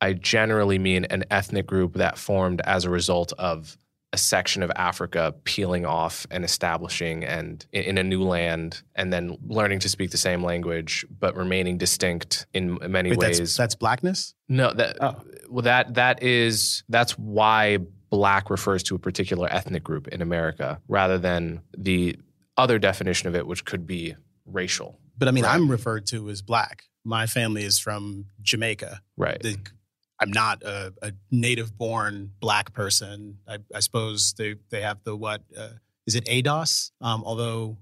I generally mean an ethnic group that formed as a result of a section of Africa peeling off and establishing and in a new land and then learning to speak the same language but remaining distinct in many Wait, ways. That's, that's blackness? No, that oh. well that that is that's why black refers to a particular ethnic group in America rather than the other definition of it, which could be racial. But I mean, right? I'm referred to as black. My family is from Jamaica. Right. The, I'm not a, a native-born black person. I, I suppose they, they have the what? Uh, is it A D O S? Um, although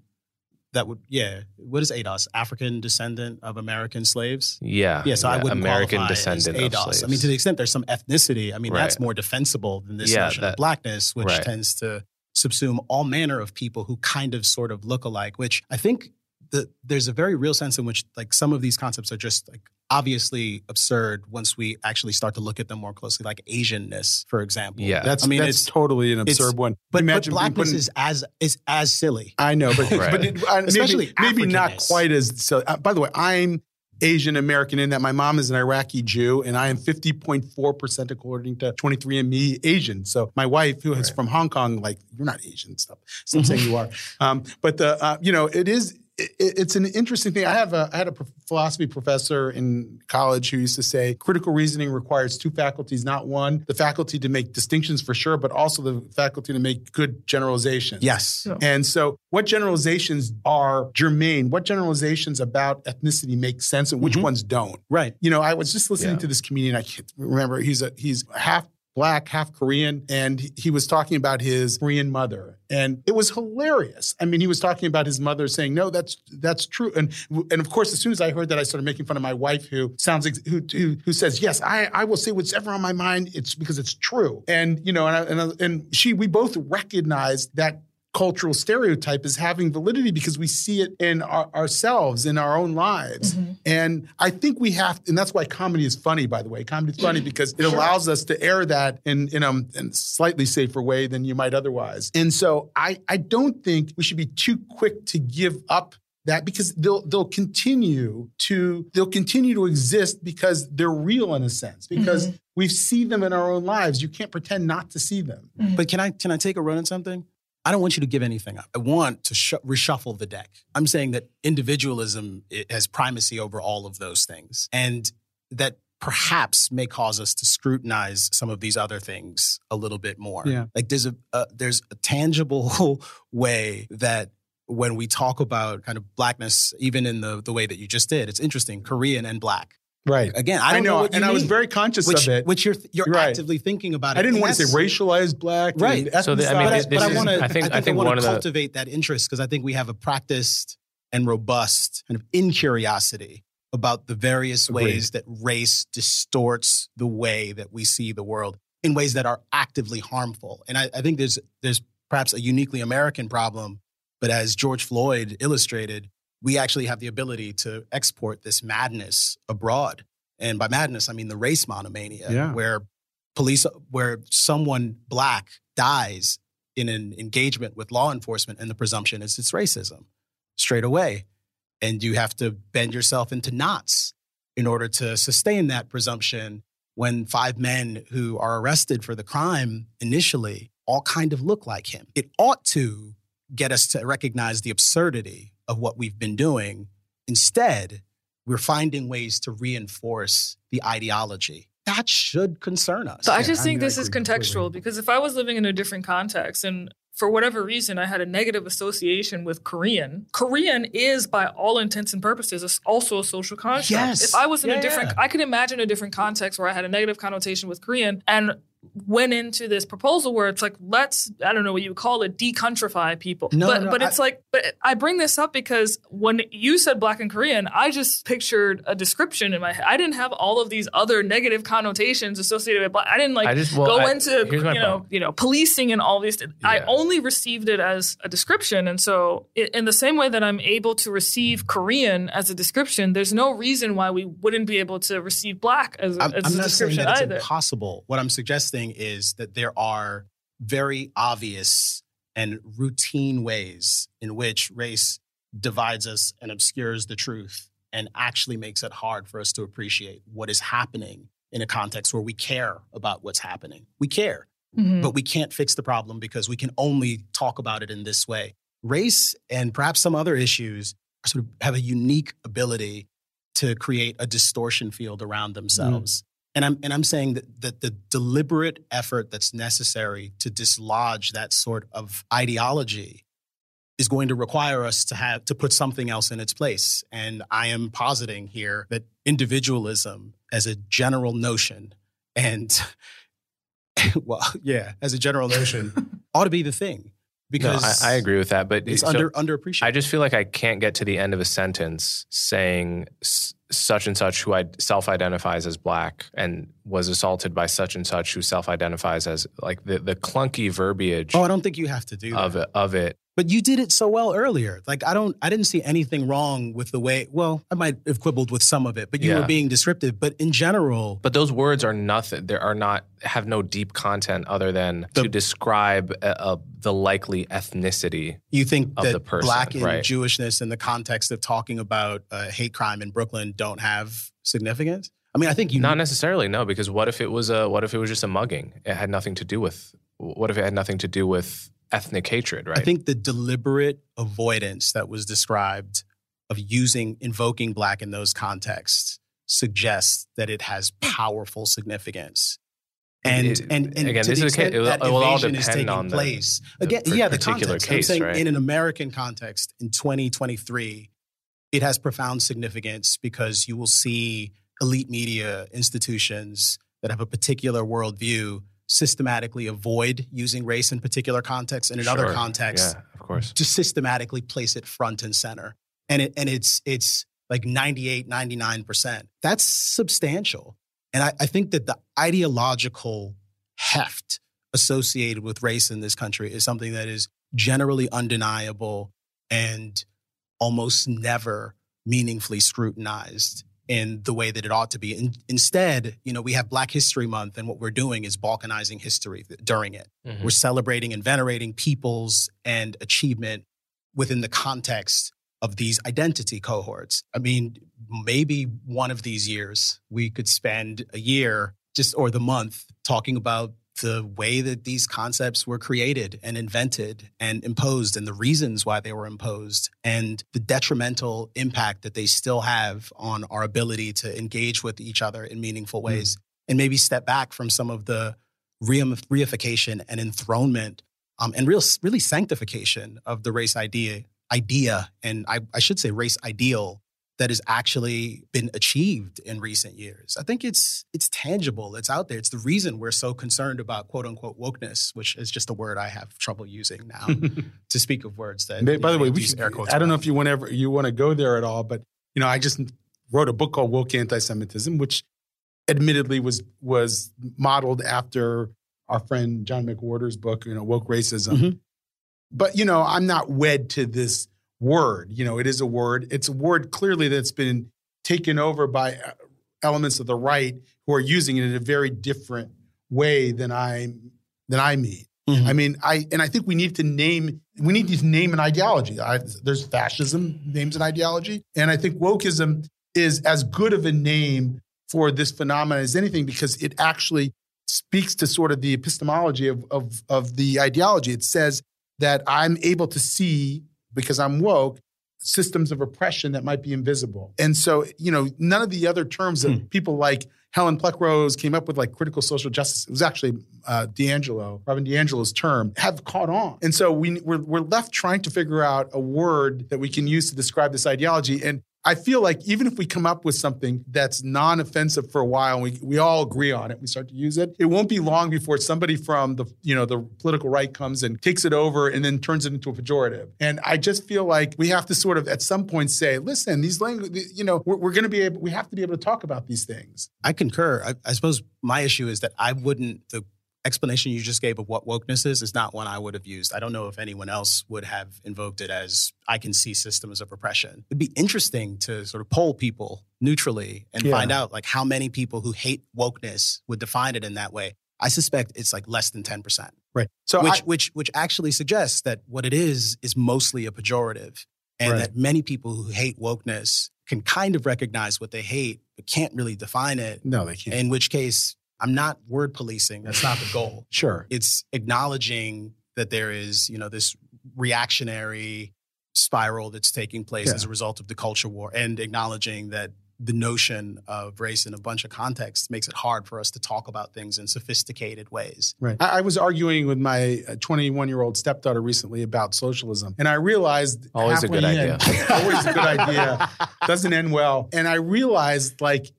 that would, yeah. What is A D O S? African descendant of American slaves? Yeah. Yeah, so yeah. I wouldn't American qualify descendant as A D O S. Of slaves. I mean, to the extent there's some ethnicity, I mean, right. that's more defensible than this yeah, notion that, of blackness, which right. tends to subsume all manner of people who kind of sort of look alike, which I think the, there's a very real sense in which like some of these concepts are just like, obviously absurd once we actually start to look at them more closely, like Asianness, for example. Yeah, that's I mean, that's it's, totally an absurd one. But, but blackness in, is as is as silly. I know, but, right. but it, uh, especially maybe, maybe not quite as silly. Uh, by the way, I'm Asian American in that my mom is an Iraqi Jew, and I am fifty point four percent according to twenty-three and me Asian. So my wife, who is right. from Hong Kong, like you're not Asian stuff. So I'm saying you are. Um, but the uh, you know it is. It's an interesting thing. I have a, I had a philosophy professor in college who used to say critical reasoning requires two faculties, not one. The faculty to make distinctions for sure, but also the faculty to make good generalizations. Yes. Yeah. And so what generalizations are germane? What generalizations about ethnicity make sense and which mm-hmm. ones don't? Right. You know, I was just listening yeah. to this comedian. I can't remember. He's a, he's half black, half Korean, and he was talking about his Korean mother. And it was hilarious. I mean, he was talking about his mother saying, no, that's that's true. And and of course, as soon as I heard that, I started making fun of my wife who sounds ex- who, who who says, yes, I, I will say whatever on my mind. It's because it's true. And, you know, and, I, and, I, and she we both recognized that cultural stereotype is having validity because we see it in our, ourselves, in our own lives. Mm-hmm. And I think we have, and that's why comedy is funny, by the way. Comedy is funny because it sure. allows us to air that in, in, a, in a slightly safer way than you might otherwise. And so I, I don't think we should be too quick to give up that because they'll they'll continue to they'll continue to exist because they're real in a sense because mm-hmm. we see them in our own lives. You can't pretend not to see them. Mm-hmm. But can I can I take a run at something? I don't want you to give anything up. I want to sh- reshuffle the deck. I'm saying that individualism has primacy over all of those things, and that perhaps may cause us to scrutinize some of these other things a little bit more. Yeah. Like there's a uh, there's a tangible way that when we talk about kind of blackness, even in the the way that you just did, it's interesting, Korean and black. Right. Again, I don't I know, know what you and mean, I was very conscious which, of it. Which you're you're right. actively thinking about it. I didn't want to say racialized black. Right. So the, I mean, but this, I, but this I want to I think, I think I think I want to cultivate the, that interest because I think we have a practiced and robust kind of incuriosity about the various Agreed. ways that race distorts the way that we see the world in ways that are actively harmful. And I, I think there's there's perhaps a uniquely American problem, but as George Floyd illustrated, we actually have the ability to export this madness abroad. And by madness, I mean the race monomania, yeah. where police, where someone black dies in an engagement with law enforcement and the presumption is it's racism straight away. And you have to bend yourself into knots in order to sustain that presumption when five men who are arrested for the crime initially all kind of look like him. It ought to get us to recognize the absurdity of what we've been doing. Instead, we're finding ways to reinforce the ideology. That should concern us. So I just yeah, think I mean, this is contextual because if I was living in a different context and for whatever reason, I had a negative association with Korean. Korean is, by all intents and purposes, also a social construct. Yes. If I was in yeah, a different, yeah. I could imagine a different context where I had a negative connotation with Korean and went into this proposal where it's like, let's, I don't know what you would call it, decontrify people. No, but no, but it's I, like, but I bring this up because when you said black and Korean, I just pictured a description in my head. I didn't have all of these other negative connotations associated with black. I didn't like I just, well, go I, into, you know, point. you know, policing and all these. Yeah. I only received it as a description. And so it, in the same way that I'm able to receive Korean as a description, there's no reason why we wouldn't be able to receive black as, I'm, as I'm a description that it's either. Impossible. What I'm suggesting is that there are very obvious and routine ways in which race divides us and obscures the truth and actually makes it hard for us to appreciate what is happening in a context where we care about what's happening. We care, mm-hmm. but we can't fix the problem because we can only talk about it in this way. Race and perhaps some other issues sort of have a unique ability to create a distortion field around themselves. Mm-hmm. And I'm and I'm saying that, that the deliberate effort that's necessary to dislodge that sort of ideology is going to require us to have to put something else in its place. And I am positing here that individualism as a general notion and, well, yeah, as a general notion ought to be the thing. Because no, I, I agree with that, but it's so under underappreciated. I just feel like I can't get to the end of a sentence saying s- such and such who I self-identifies as black and was assaulted by such and such who self-identifies as like the, the clunky verbiage. Oh, I don't think you have to do of that. It, of it. But you did it so well earlier. Like I don't, I didn't see anything wrong with the way. Well, I might have quibbled with some of it, but you yeah. were being descriptive. But in general, but those words are nothing. They are not have no deep content other than the, to describe a, a, the likely ethnicity. You think of that the person, black and right? Jewishness in the context of talking about uh, hate crime in Brooklyn don't have significance? I mean, I think you not necessarily no, because what if it was a what if it was just a mugging? It had nothing to do with. What if it had nothing to do with ethnic hatred, right? I think the deliberate avoidance that was described of using, invoking black in those contexts suggests that it has powerful significance. And, it, and, and again, to this the extent is, that it will all depend is taking on place, the, again, the yeah, the context. Case, I'm saying right? in an American context in twenty twenty-three, it has profound significance because you will see elite media institutions that have a particular worldview systematically avoid using race in particular contexts and in sure. other contexts, yeah, of course, to systematically place it front and center. And it and it's it's like ninety-eight, ninety-nine percent. That's substantial. And I, I think that the ideological heft associated with race in this country is something that is generally undeniable and almost never meaningfully scrutinized in the way that it ought to be. And instead, you know, we have Black History Month and what we're doing is balkanizing history during it. Mm-hmm. We're celebrating and venerating peoples and achievement within the context of these identity cohorts. I mean, maybe one of these years we could spend a year just or the month talking about the way that these concepts were created and invented and imposed and the reasons why they were imposed and the detrimental impact that they still have on our ability to engage with each other in meaningful ways, mm. and maybe step back from some of the reification and enthronement um, and real, really sanctification of the race idea, idea and I, I should say race ideal that has actually been achieved in recent years. I think it's it's tangible. It's out there. It's the reason we're so concerned about quote-unquote wokeness, which is just a word I have trouble using now to speak of words that... By, by know, the way, we should, air quotes I don't know if you want, ever, you want to go there at all, but you know, I just wrote a book called Woke Antisemitism, which admittedly was was modeled after our friend John McWhorter's book, you know, Woke Racism. Mm-hmm. But, you know, I'm not wed to this word. You know, it is a word. It's a word clearly that's been taken over by elements of the right who are using it in a very different way than I than I mean. Mm-hmm. I mean, I and I think we need to name we need to name an ideology. I, there's fascism, names an ideology, and I think wokeism is as good of a name for this phenomenon as anything because it actually speaks to sort of the epistemology of of, of the ideology. It says that I'm able to see, because I'm woke, systems of oppression that might be invisible. And so, you know, none of the other terms that mm. people like Helen Pluckrose came up with, like critical social justice, it was actually uh, D'Angelo, Robin D'Angelo's term, have caught on. And so we, we're, we're left trying to figure out a word that we can use to describe this ideology. And I feel like even if we come up with something that's non-offensive for a while and we, we all agree on it, we start to use it, it won't be long before somebody from the, you know, the political right comes and takes it over and then turns it into a pejorative. And I just feel like we have to sort of at some point say, listen, these language, you know, we're, we're going to be able, we have to be able to talk about these things. I concur. I, I suppose my issue is that I wouldn't, the explanation you just gave of what wokeness is, is not one I would have used. I don't know if anyone else would have invoked it as I can see systems of oppression. It'd be interesting to sort of poll people neutrally and yeah. find out like how many people who hate wokeness would define it in that way. I suspect it's like less than ten percent. Right. So which I, which which actually suggests that what it is is mostly a pejorative and right. that many people who hate wokeness can kind of recognize what they hate but can't really define it. No, they can't. In which case, I'm not word policing. That's not the goal. Sure. It's acknowledging that there is, you know, this reactionary spiral that's taking place yeah. as a result of the culture war and acknowledging that the notion of race in a bunch of contexts makes it hard for us to talk about things in sophisticated ways. Right. I, I was arguing with my twenty-one-year-old stepdaughter recently about socialism, and I realized always a good in, idea. always a good idea. Doesn't end well. And I realized, like,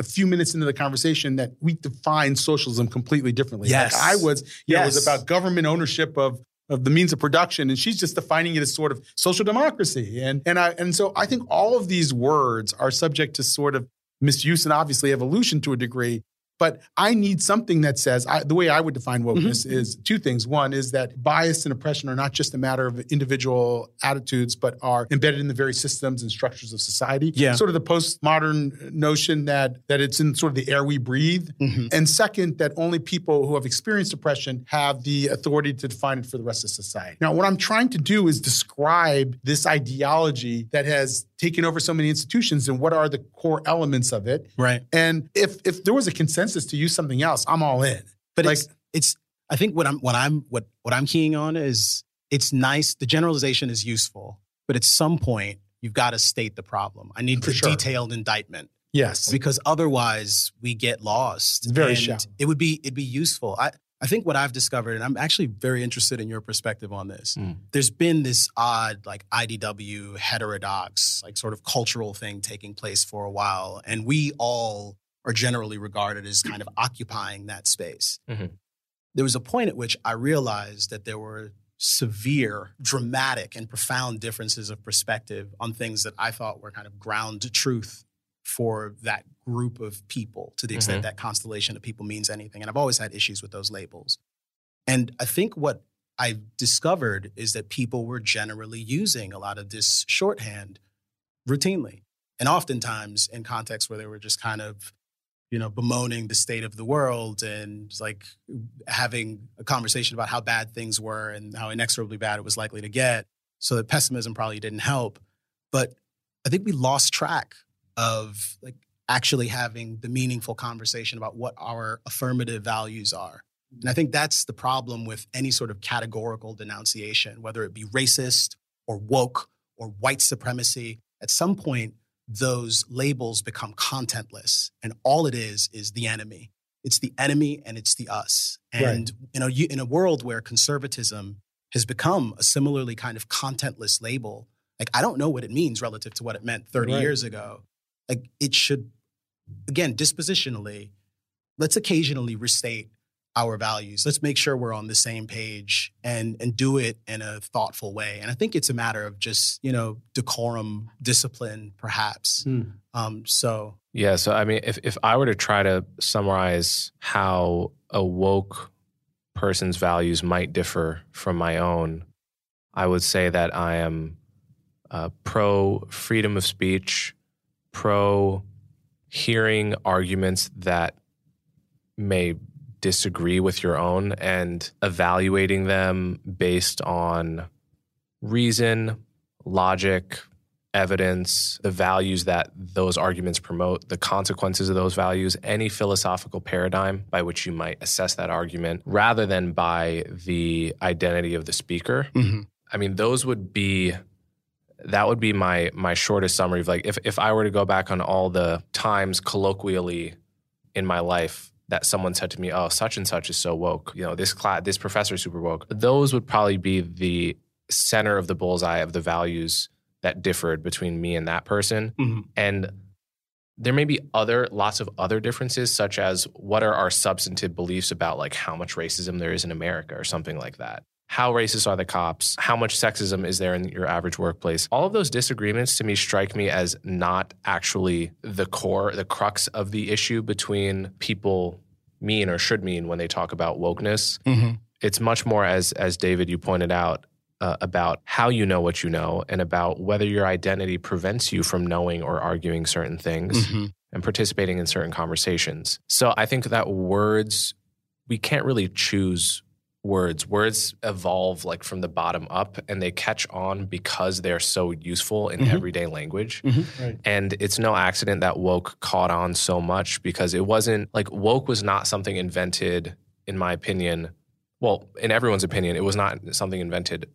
a few minutes into the conversation that we define socialism completely differently. Yes. Like I was, you yes. know, it was about government ownership of, of the means of production. And she's just defining it as sort of social democracy. And, and I, and so I think all of these words are subject to sort of misuse and obviously evolution to a degree, but I need something that says, I, the way I would define wokeness mm-hmm. is two things. One is that bias and oppression are not just a matter of individual attitudes, but are embedded in the very systems and structures of society. Yeah. Sort of the postmodern notion that that it's in sort of the air we breathe. Mm-hmm. And second, that only people who have experienced oppression have the authority to define it for the rest of society. Now, what I'm trying to do is describe this ideology that has taken over so many institutions and what are the core elements of it. Right. And if if there was a consensus to use something else, I'm all in. But like, it's, it's I think what I'm what I'm what what I'm keying on is it's nice, the generalization is useful, but at some point you've got to state the problem. I need the sure. detailed indictment. Yes. Because otherwise we get lost. It's very shallow. It would be it'd be useful. I I think what I've discovered, and I'm actually very interested in your perspective on this, mm. there's been this odd, like, I D W, heterodox, like, sort of cultural thing taking place for a while. And we all are generally regarded as kind of occupying that space. Mm-hmm. There was a point at which I realized that there were severe, dramatic, and profound differences of perspective on things that I thought were kind of ground truth for that group of people to the extent mm-hmm. that constellation of people means anything. And I've always had issues with those labels. And I think what I discovered is that people were generally using a lot of this shorthand routinely and oftentimes in contexts where they were just kind of, you know, bemoaning the state of the world and like having a conversation about how bad things were and how inexorably bad it was likely to get. So that pessimism probably didn't help. But I think we lost track of like actually having the meaningful conversation about what our affirmative values are And I think that's the problem with any sort of categorical denunciation, whether it be racist or woke or white supremacy. At some point, those labels become contentless, and all it is is the enemy. It's the enemy and it's the us. And right. you know, you, in a world where conservatism has become a similarly kind of contentless label, like I don't know what it means relative to what it meant thirty right. years ago. Like it should, again, dispositionally, let's occasionally restate our values. Let's make sure we're on the same page and and do it in a thoughtful way. And I think it's a matter of just, you know, decorum, discipline, perhaps. Hmm. Um, so. Yeah. So, I mean, if, if I were to try to summarize how a woke person's values might differ from my own, I would say that I am uh, pro freedom of speech, pro hearing arguments that may disagree with your own and evaluating them based on reason, logic, evidence, the values that those arguments promote, the consequences of those values, any philosophical paradigm by which you might assess that argument, rather than by the identity of the speaker. Mm-hmm. I mean, those would be, that would be my my shortest summary of like, if, if I were to go back on all the times colloquially in my life that someone said to me, oh, such and such is so woke. You know, this class, this professor is super woke. Those would probably be the center of the bullseye of the values that differed between me and that person. Mm-hmm. And there may be other, lots of other differences, such as what are our substantive beliefs about like how much racism there is in America or something like that. How racist are the cops? How much sexism is there in your average workplace? All of those disagreements to me strike me as not actually the core, the crux of the issue between people mean or should mean when they talk about wokeness. Mm-hmm. It's much more, as as David, you pointed out, uh, about how you know what you know and about whether your identity prevents you from knowing or arguing certain things mm-hmm. and participating in certain conversations. So I think that words, we can't really choose Words. Words evolve like from the bottom up, and they catch on because they're so useful in mm-hmm. everyday language. Mm-hmm. Right. And it's no accident that woke caught on so much, because it wasn't like woke was not something invented, in my opinion. Well, in everyone's opinion, it was not something invented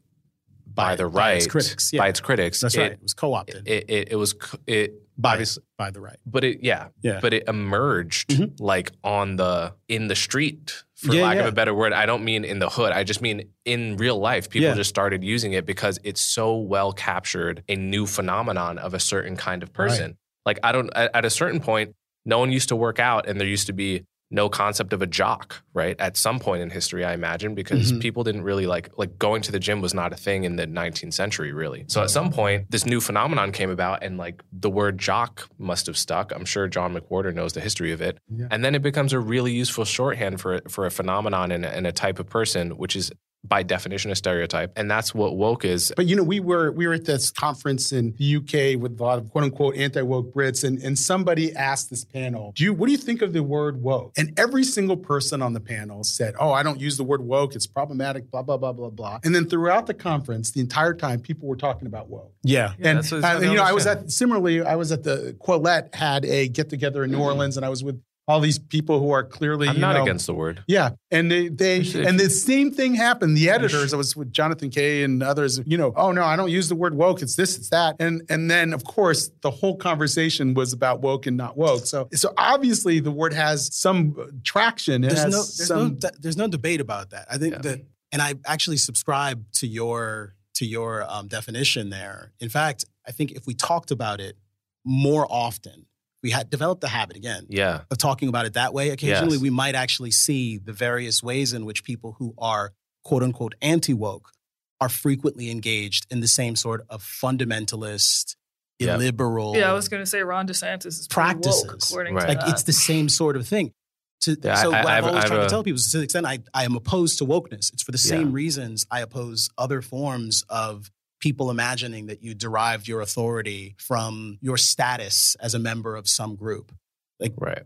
by, by the right, by its critics. Yeah. By its critics. That's it, right. It was co-opted. It, it, it was it by, obviously by the right, but it yeah, yeah. but it emerged mm-hmm. like on the in the street. For yeah, lack yeah. of a better word, I don't mean in the hood. I just mean in real life. People yeah. just started using it because it's so well captured a new phenomenon of a certain kind of person. Right. Like I don't. At a certain point, no one used to work out, and there used to be no concept of a jock, right? At some point in history, I imagine, because mm-hmm. people didn't really like like going to the gym was not a thing in the nineteenth century, really. So at some point, this new phenomenon came about, and like the word jock must have stuck. I'm sure John McWhorter knows the history of it, yeah. and then it becomes a really useful shorthand for for a phenomenon and, and a type of person, which is by definition a stereotype, and that's what woke is. But you know, we were we were at this conference in the U K with a lot of quote unquote anti-woke Brits, and, and somebody asked this panel, "Do you what do you think of the word woke?" And every single person on the panel said, "Oh, I don't use the word woke. It's problematic. Blah blah blah blah blah." And then throughout the conference, the entire time, people were talking about woke. Yeah, yeah and, that's what I, and you know, I was at similarly, I was at the Quillette had a get together in New mm-hmm. Orleans, and I was with all these people who are clearly, I'm you not know, against the word. Yeah. And they, they and the same thing happened. The editors, I was with Jonathan Kay and others, you know, oh no, I don't use the word woke. It's this, it's that. And and then of course the whole conversation was about woke and not woke. So so obviously the word has some traction. It there's has no, there's, some, no, there's no debate about that. I think yeah. that, and I actually subscribe to your to your um, definition there. In fact, I think if we talked about it more often, we had developed the habit again yeah. of talking about it that way. Occasionally, yes. we might actually see the various ways in which people who are quote unquote anti-woke are frequently engaged in the same sort of fundamentalist, yep. illiberal. Yeah, I was going to say Ron DeSantis is practices. Woke, according right. to like that. It's the same sort of thing. To, yeah, so I, what I, I'm I've, always I've, trying I've, to tell people is to the extent I, I am opposed to wokeness. It's for the same yeah. reasons I oppose other forms of people imagining that you derived your authority from your status as a member of some group. Like, right.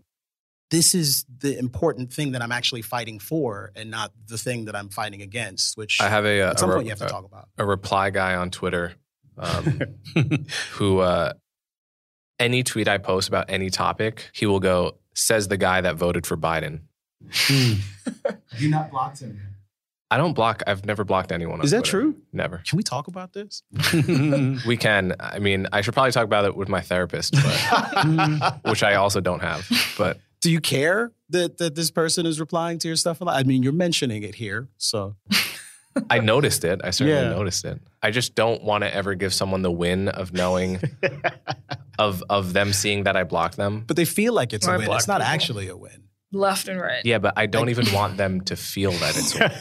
this is the important thing that I'm actually fighting for and not the thing that I'm fighting against, which I have a, at some a, point you have to a, talk about. A reply guy on Twitter um, who uh, any tweet I post about any topic, he will go, says the guy that voted for Biden. Mm. You not blocked him. I don't block. I've never blocked anyone. Is that true? Never. Can we talk about this? We can. I mean, I should probably talk about it with my therapist, but, which I also don't have. But do you care that that this person is replying to your stuff a lot? I mean, you're mentioning it here, so. I noticed it. I certainly yeah. noticed it. I just don't want to ever give someone the win of knowing, of of them seeing that I blocked them. But they feel like it's or a win. It's not people. actually a win. Left and right. Yeah, but I don't even want them to feel that it's weird.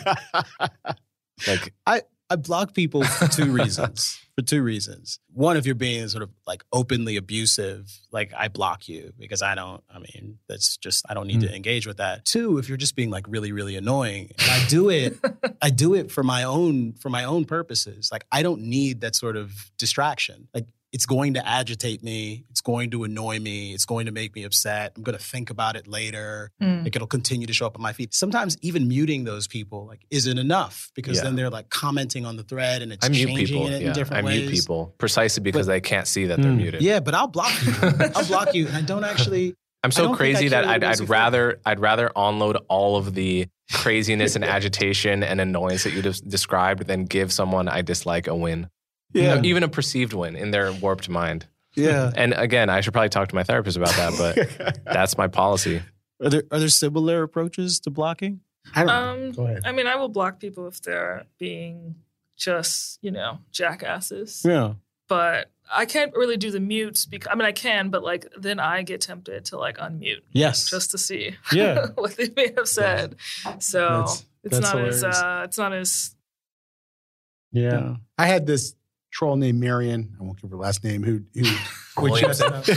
Like I, I block people for two reasons. For two reasons. One, if you're being sort of like openly abusive, like I block you because I don't, I mean, that's just, I don't need mm. to engage with that. Two, if you're just being like really, really annoying, and I do it, I do it for my own, for my own purposes. Like I don't need that sort of distraction. Like it's going to agitate me. It's going to annoy me. It's going to make me upset. I'm going to think about it later. Mm. Like it'll continue to show up on my feed. Sometimes even muting those people like isn't enough because yeah. then they're like commenting on the thread and it's I mute changing people. it yeah. in different I ways. I mute people precisely because but, they can't see that mm. they're muted. Yeah, but I'll block you. I'll block you. And I don't actually... I'm so crazy that I'd, I'd rather I'd rather onload all of the craziness and agitation and annoyance that you just described than give someone I dislike a win. Yeah. Even a perceived win in their warped mind. Yeah. And again, I should probably talk to my therapist about that, but that's my policy. Are there are there similar approaches to blocking? I don't um, know. Go ahead. I mean, I will block people if they're being just, you know, jackasses. Yeah. But I can't really do the mutes because I mean I can, but like then I get tempted to like unmute. Yes. Just to see yeah. what they may have said. Yeah. So that's, it's, that's not as, uh, it's not as yeah. yeah. I had this troll named Marion. I won't give her last name. Who? who Williamson. What's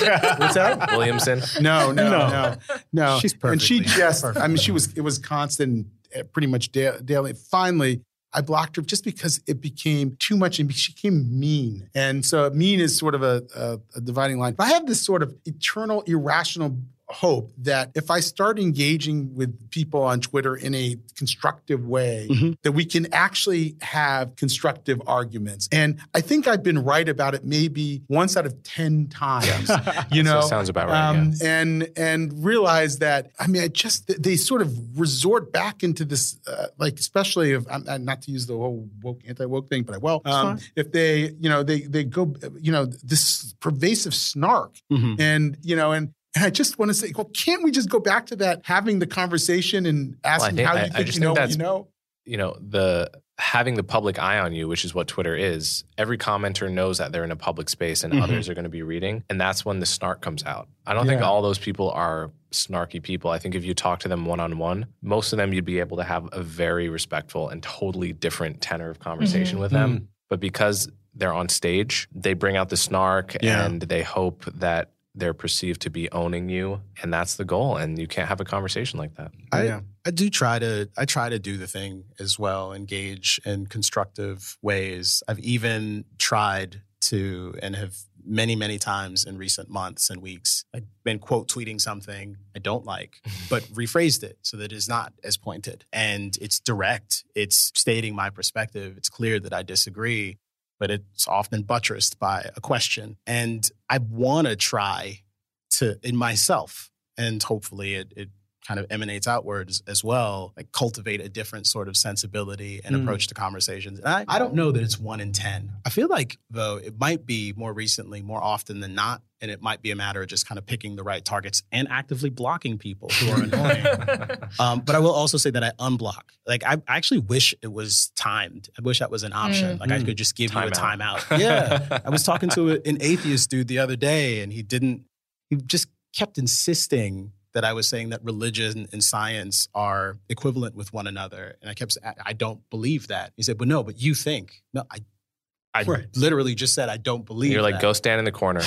that? Williamson. No, no, no, no, no. She's perfect. And she just. I mean, she was. It was constant, pretty much daily. Finally, I blocked her just because it became too much, and she became mean. And so, mean is sort of a, a, a dividing line. But I have this sort of eternal, irrational hope that if I start engaging with people on Twitter in a constructive way, mm-hmm. that we can actually have constructive arguments. And I think I've been right about it maybe once out of ten times, yeah. you know, so sounds about right. Um, yeah. And and realize that, I mean, I just, they sort of resort back into this, uh, like, especially if, I'm, I'm not to use the whole woke, anti-woke thing, but I will, um, if they, you know, they, they go, you know, this pervasive snark mm-hmm. and, you know, and, And I just want to say, well, can't we just go back to that, having the conversation and asking well, I think, how you I, think I you know think what you know? You know, the having the public eye on you, which is what Twitter is, every commenter knows that they're in a public space and mm-hmm. others are going to be reading. And that's when the snark comes out. I don't yeah. think all those people are snarky people. I think if you talk to them one-on-one, most of them you'd be able to have a very respectful and totally different tenor of conversation mm-hmm. with them. Mm-hmm. But because they're on stage, they bring out the snark yeah. and they hope that they're perceived to be owning you, and that's the goal. And you can't have a conversation like that. I, yeah. I do try to, I try to do the thing as well, engage in constructive ways. I've even tried to, and have many, many times in recent months and weeks, I've been quote tweeting something I don't like, but rephrased it so that it's not as pointed. And it's direct. It's stating my perspective. It's clear that I disagree, but it's often buttressed by a question. And I want to try to, in myself, and hopefully it, it kind of emanates outwards as well, like cultivate a different sort of sensibility and mm. approach to conversations. And I, I don't know that it's one in ten. I feel like, though, it might be more recently, more often than not, and it might be a matter of just kind of picking the right targets and actively blocking people who are annoying. um, but I will also say that I unblock. Like, I, I actually wish it was timed. I wish that was an option. Mm. Like, I could just give time you a out. timeout. Yeah. I was talking to a, an atheist dude the other day, and he didn't, he just kept insisting that I was saying that religion and science are equivalent with one another. And I kept saying, I don't believe that. He said, but no, but you think. No, I I right. literally just said, I don't believe that. You're like, that. Go stand in the corner.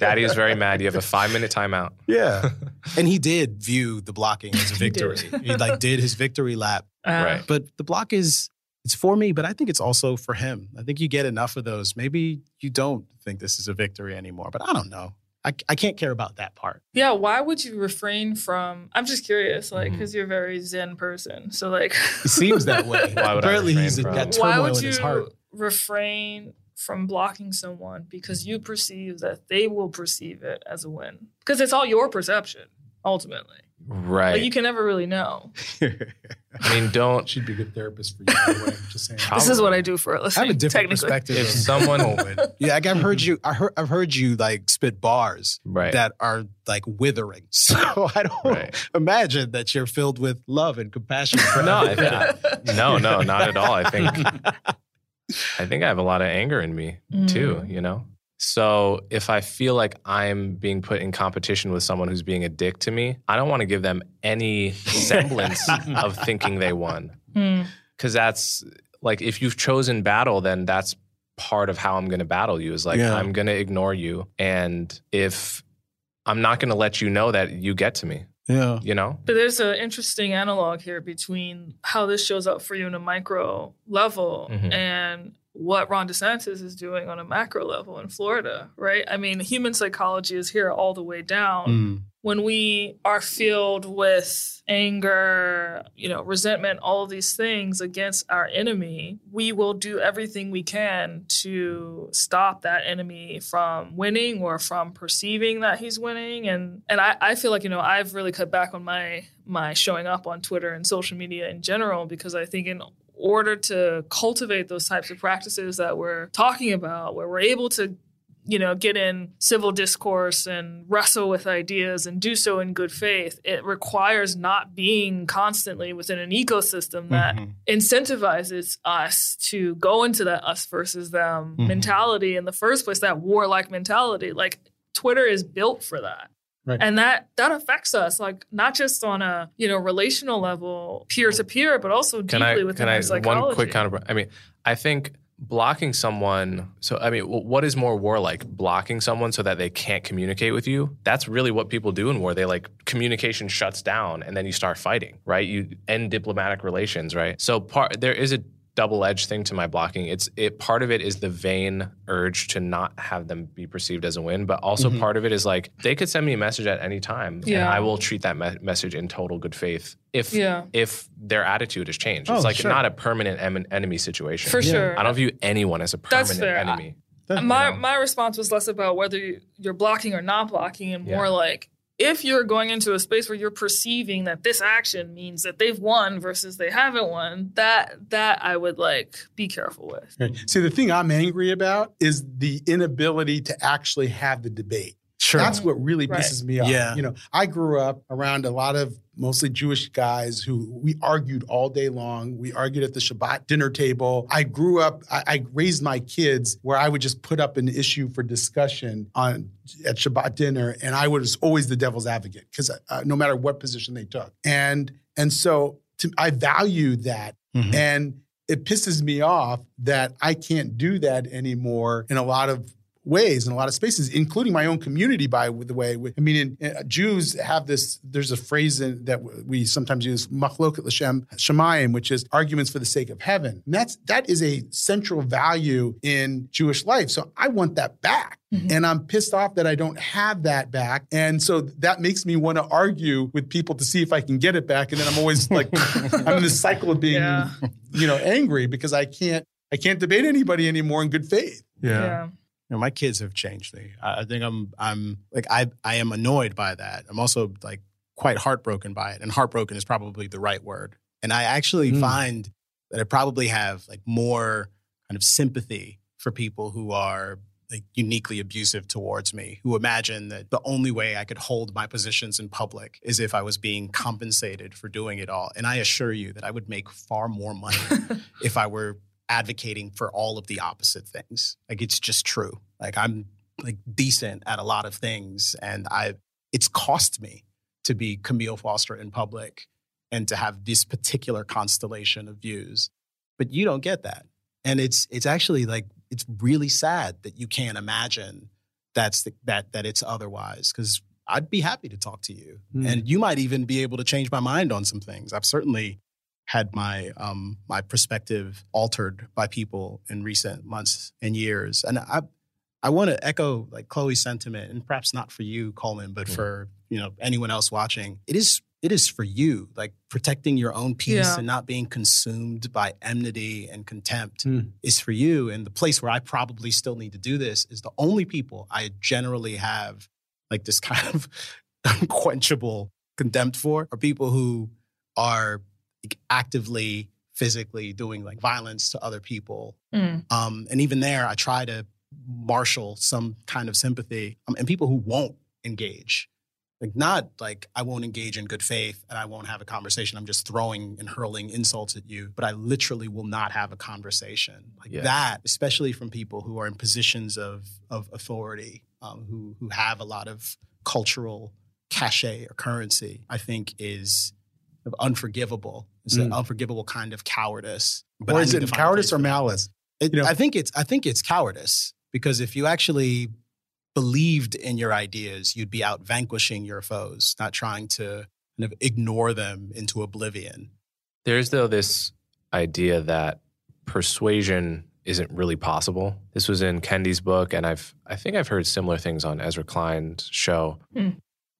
Daddy is very mad. You have a five-minute timeout. Yeah. And he did view the blocking as a victory. he, he like did his victory lap. Uh, right. But the block is, it's for me, but I think it's also for him. I think you get enough of those. Maybe you don't think this is a victory anymore, but I don't know. I, I can't care about that part. Yeah, why would you refrain from... I'm just curious, like, because mm-hmm. you're a very zen person. So, like... It seems that way. Why would Apparently, I he's from? got turmoil why would in his heart. You refrain from blocking someone because you perceive that they will perceive it as a win? Because it's all your perception, ultimately. Right. But you can never really know. I mean, don't. She'd be a good therapist for you. By the way. Just saying. This is what I do for a living. I have a different perspective. If someone, yeah, like I've heard you. I heard, I've heard you like spit bars right. that are like withering. So I don't right. imagine that you're filled with love and compassion. For no, I, I, no, no, not at all. I think, I think I have a lot of anger in me mm. too. You know. So if I feel like I'm being put in competition with someone who's being a dick to me, I don't want to give them any semblance of thinking they won. Mm. Cause that's like, if you've chosen battle, then that's part of how I'm going to battle you is like, yeah. I'm going to ignore you. And if I'm not going to let you know that you get to me. Yeah. You know? But there's an interesting analog here between how this shows up for you on a micro level mm-hmm. and what Ron DeSantis is doing on a macro level in Florida, right? I mean, human psychology is here all the way down. Mm. When we are filled with anger, you know, resentment, all of these things against our enemy, we will do everything we can to stop that enemy from winning or from perceiving that he's winning. And and I, I feel like, you know, I've really cut back on my my showing up on Twitter and social media in general, because I think in order to cultivate those types of practices that we're talking about, where we're able to, you know, get in civil discourse and wrestle with ideas and do so in good faith, it requires not being constantly within an ecosystem that mm-hmm. incentivizes us to go into that us versus them mm-hmm. mentality in the first place, that warlike mentality. Like, Twitter is built for that. Right. And that that affects us, like not just on a, you know, relational level, peer to peer, but also can deeply I, within our psychology. One quick counter. I mean, I think blocking someone. So, I mean, what is more warlike? Blocking someone so that they can't communicate with you. That's really what people do in war. They like communication shuts down, and then you start fighting. Right? You end diplomatic relations. Right? So, part there is a double-edged thing to my blocking. It's it part of it is the vain urge to not have them be perceived as a win, but also mm-hmm. part of it is like they could send me a message at any time, yeah. and I will treat that me- message in total good faith if yeah. if their attitude has changed. Oh, it's like sure. not a permanent em- enemy situation. For yeah. sure, I don't view anyone as a permanent That's fair. enemy. I, my you know? my response was less about whether you're blocking or not blocking, and more yeah. like, if you're going into a space where you're perceiving that this action means that they've won versus they haven't won, that that I would like be careful with. Right. See, the thing I'm angry about is the inability to actually have the debate. Sure. That's what really right. pisses me off. Yeah. You know, I grew up around a lot of mostly Jewish guys who we argued all day long. We argued at the Shabbat dinner table. I grew up, I, I raised my kids where I would just put up an issue for discussion on at Shabbat dinner, and I was always the devil's advocate because uh, no matter what position they took. And and so to, I value that. Mm-hmm. And it pisses me off that I can't do that anymore in a lot of ways in a lot of spaces, including my own community, by the way. I mean, in, in, Jews have this, there's a phrase in, that w- we sometimes use, machloket l'shem shamayim, which is arguments for the sake of heaven. And that's, that is a central value in Jewish life. So I want that back. Mm-hmm. And I'm pissed off that I don't have that back. And so that makes me want to argue with people to see if I can get it back. And then I'm always like, I'm in this cycle of being, yeah. you know, angry because I can't, I can't debate anybody anymore in good faith. Yeah. yeah. You know, my kids have changed me. I think I'm, I'm like, I, I am annoyed by that. I'm also like quite heartbroken by it, and heartbroken is probably the right word. And I actually mm. find that I probably have like more kind of sympathy for people who are like uniquely abusive towards me, who imagine that the only way I could hold my positions in public is if I was being compensated for doing it all. And I assure you that I would make far more money if I were advocating for all of the opposite things. Like, it's just true. Like, I'm like decent at a lot of things, and I it's cost me to be Camille Foster in public and to have this particular constellation of views. But you don't get that. And it's it's actually like it's really sad that you can't imagine that's the, that that it's otherwise, because I'd be happy to talk to you. Mm. And you might even be able to change my mind on some things. I've certainly had my um, my perspective altered by people in recent months and years. And I I want to echo like Chloe's sentiment, and perhaps not for you, Coleman, but yeah. for, you know, anyone else watching. It is it is for you, like protecting your own peace yeah. and not being consumed by enmity and contempt mm. is for you. And the place where I probably still need to do this is the only people I generally have like this kind of unquenchable contempt for are people who are like, actively, physically doing like violence to other people. Mm. Um, and even there, I try to marshal some kind of sympathy. Um, and people who won't engage. Like not like I won't engage in good faith and I won't have a conversation. I'm just throwing and hurling insults at you, but I literally will not have a conversation. Like yeah. that, especially from people who are in positions of of authority, um, who who have a lot of cultural cachet or currency, I think is unforgivable. It's mm. an unforgivable kind of cowardice. But or is it cowardice or malice? It, you know? I think it's I think it's cowardice, because if you actually believed in your ideas, you'd be out vanquishing your foes, not trying to kind of ignore them into oblivion. There's, though, this idea that persuasion isn't really possible. This was in Kendi's book, and I've I think I've heard similar things on Ezra Klein's show, mm.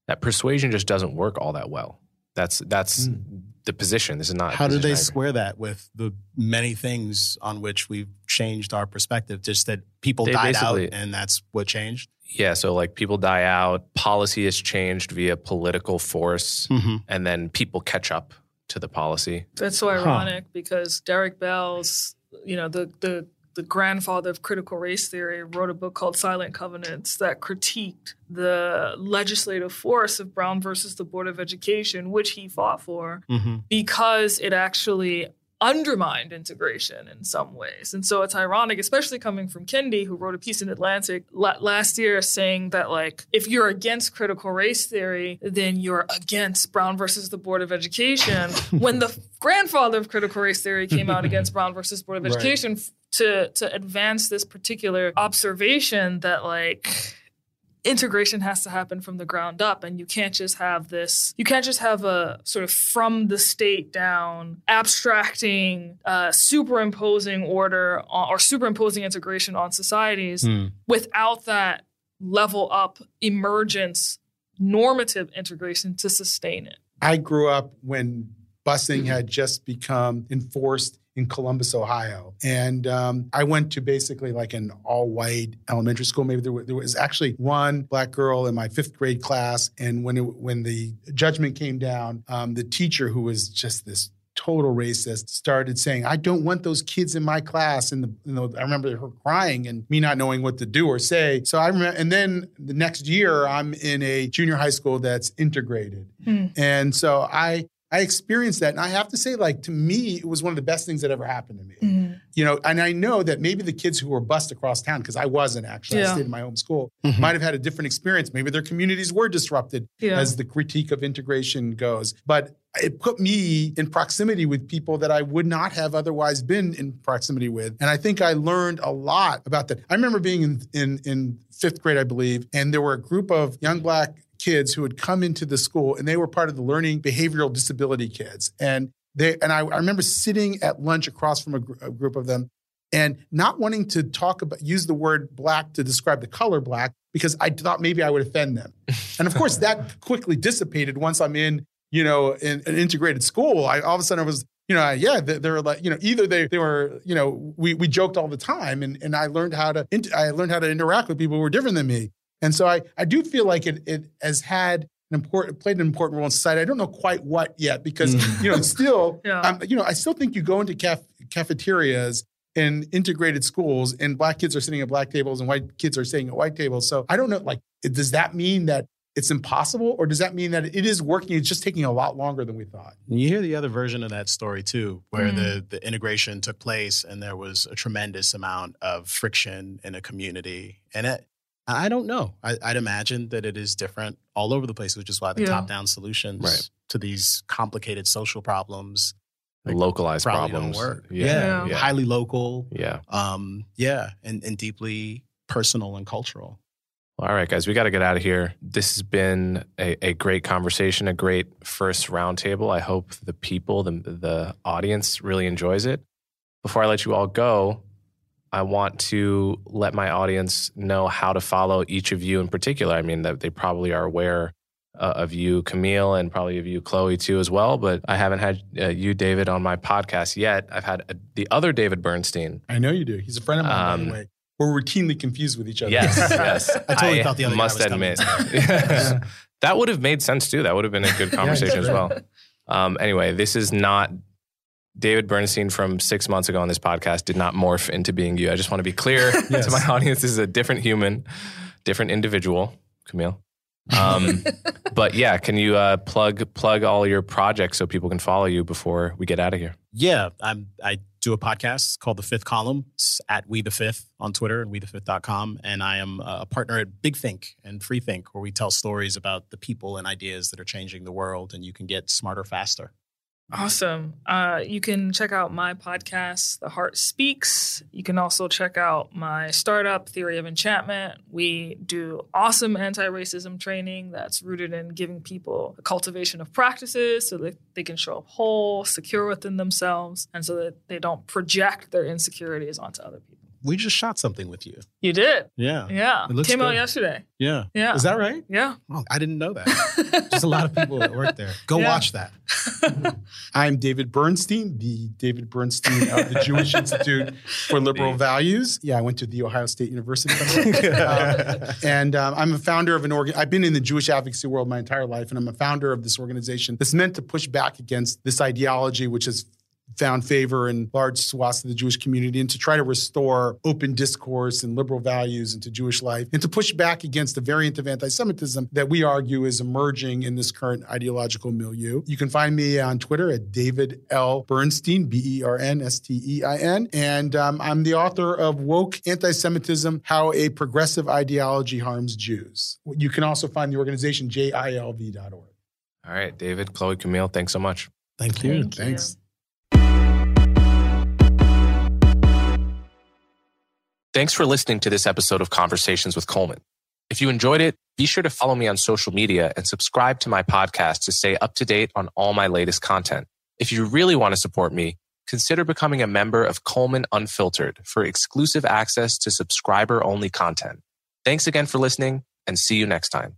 that persuasion just doesn't work all that well. That's that's mm. the position. This is not. How do they square that with the many things on which we've changed our perspective? Just that people died out, and that's what changed. Yeah, so like people die out, policy is changed via political force, mm-hmm. and then people catch up to the policy. That's so ironic huh. because Derek Bell's, you know, the, the the grandfather of critical race theory, wrote a book called Silent Covenants that critiqued the legislative force of Brown versus the Board of Education, which he fought for, mm-hmm. because it actually undermined integration in some ways. And so it's ironic, especially coming from Kendi, who wrote a piece in Atlantic la- last year saying that, like, if you're against critical race theory, then you're against Brown versus the Board of Education. When the grandfather of critical race theory came out against Brown versus Board of right. Education to, to advance this particular observation that, like, integration has to happen from the ground up, and you can't just have this, you can't just have a sort of from the state down abstracting, uh, superimposing order on, or superimposing integration on societies mm. without that level up emergence, normative integration to sustain it. I grew up when busing mm-hmm. had just become enforced in Columbus, Ohio. And um, I went to basically like an all-white elementary school. Maybe there, w- there was actually one black girl in my fifth grade class. And when it, when the judgment came down, um, the teacher, who was just this total racist, started saying, "I don't want those kids in my class." And the, you know, I remember her crying and me not knowing what to do or say. So I remember, and then the next year, I'm in a junior high school that's integrated. Mm. And so I... I experienced that. And I have to say, like, to me, it was one of the best things that ever happened to me. Mm-hmm. You know, and I know that maybe the kids who were bused across town, because I wasn't actually, yeah. I stayed in my home school, mm-hmm. might have had a different experience. Maybe their communities were disrupted yeah. as the critique of integration goes. But it put me in proximity with people that I would not have otherwise been in proximity with. And I think I learned a lot about that. I remember being in, in, in fifth grade, I believe, and there were a group of young black kids who had come into the school, and they were part of the learning behavioral disability kids. And they and I, I remember sitting at lunch across from a, gr- a group of them, and not wanting to talk about use the word black to describe the color black, because I thought maybe I would offend them. And of course, that quickly dissipated once I'm in, you know, in an integrated school. I all of a sudden I was, you know, yeah, they, they were like, you know, either they, they were, you know, we we joked all the time, and and I learned how to I learned how to interact with people who were different than me. And so I, I do feel like it it has had an important played an important role in society. I don't know quite what yet, because mm. you know still yeah. um, you know I still think you go into caf- cafeterias in integrated schools, and black kids are sitting at black tables and white kids are sitting at white tables. So I don't know, like, does that mean that it's impossible, or does that mean that it is working? It's just taking a lot longer than we thought. You hear the other version of that story too, where mm. the the integration took place and there was a tremendous amount of friction in a community, and it. I don't know. I, I'd imagine that it is different all over the place, which is why the yeah. top-down solutions right. to these complicated social problems, like, localized problems, don't work. Yeah. Yeah. yeah, highly local. Yeah, um, yeah, and, and deeply personal and cultural. All right, guys, we got to get out of here. This has been a, a great conversation, a great first roundtable. I hope the people, the the audience, really enjoys it. Before I let you all go, I want to let my audience know how to follow each of you in particular. I mean, that they probably are aware uh, of you, Camille, and probably of you, Chloe, too, as well. But I haven't had uh, you, David, on my podcast yet. I've had uh, the other David Bernstein. I know you do. He's a friend of mine, um, by the way. We're routinely confused with each other. Yes, yes. I totally I thought the other guy was coming. I must admit. That would have made sense too. That would have been a good conversation as well. Um, anyway, this is not David Bernstein from six months ago on this podcast did not morph into being you. I just want to be clear yes. to my audience. This is a different human, different individual, Camille. Um, but yeah, can you uh, plug plug all your projects so people can follow you before we get out of here? Yeah, I'm, I do a podcast called The Fifth Column. It's at We The Fifth on Twitter and we the fifth dot com. And I am a partner at Big Think and Freethink, where we tell stories about the people and ideas that are changing the world, and you can get smarter faster. Awesome. Uh, you can check out my podcast, The Heart Speaks. You can also check out my startup, Theory of Enchantment. We do awesome anti-racism training that's rooted in giving people a cultivation of practices so that they can show up whole, secure within themselves, and so that they don't project their insecurities onto other people. We just shot something with you. You did? Yeah. Yeah. It came good. out yesterday. Yeah. Yeah. Is that right? Yeah. Oh, I didn't know that. There's a lot of people that work there. Go yeah. watch that. I'm David Bernstein, the David Bernstein of the Jewish Institute for Liberal Values. Yeah, I went to The Ohio State University. um, and um, I'm a founder of an organ. I've been in the Jewish advocacy world my entire life, and I'm a founder of this organization that's meant to push back against this ideology, which is found favor in large swaths of the Jewish community, and to try to restore open discourse and liberal values into Jewish life, and to push back against the variant of anti-Semitism that we argue is emerging in this current ideological milieu. You can find me on Twitter at David L. Bernstein, B E R N S T E I N. And um, I'm the author of Woke Antisemitism, How a Progressive Ideology Harms Jews. You can also find the organization J I L V dot org. All right, David, Chloe, Camille, thanks so much. Thank you. Thank Thanks. You. Thanks for listening to this episode of Conversations with Coleman. If you enjoyed it, be sure to follow me on social media and subscribe to my podcast to stay up to date on all my latest content. If you really want to support me, consider becoming a member of Coleman Unfiltered for exclusive access to subscriber-only content. Thanks again for listening, and see you next time.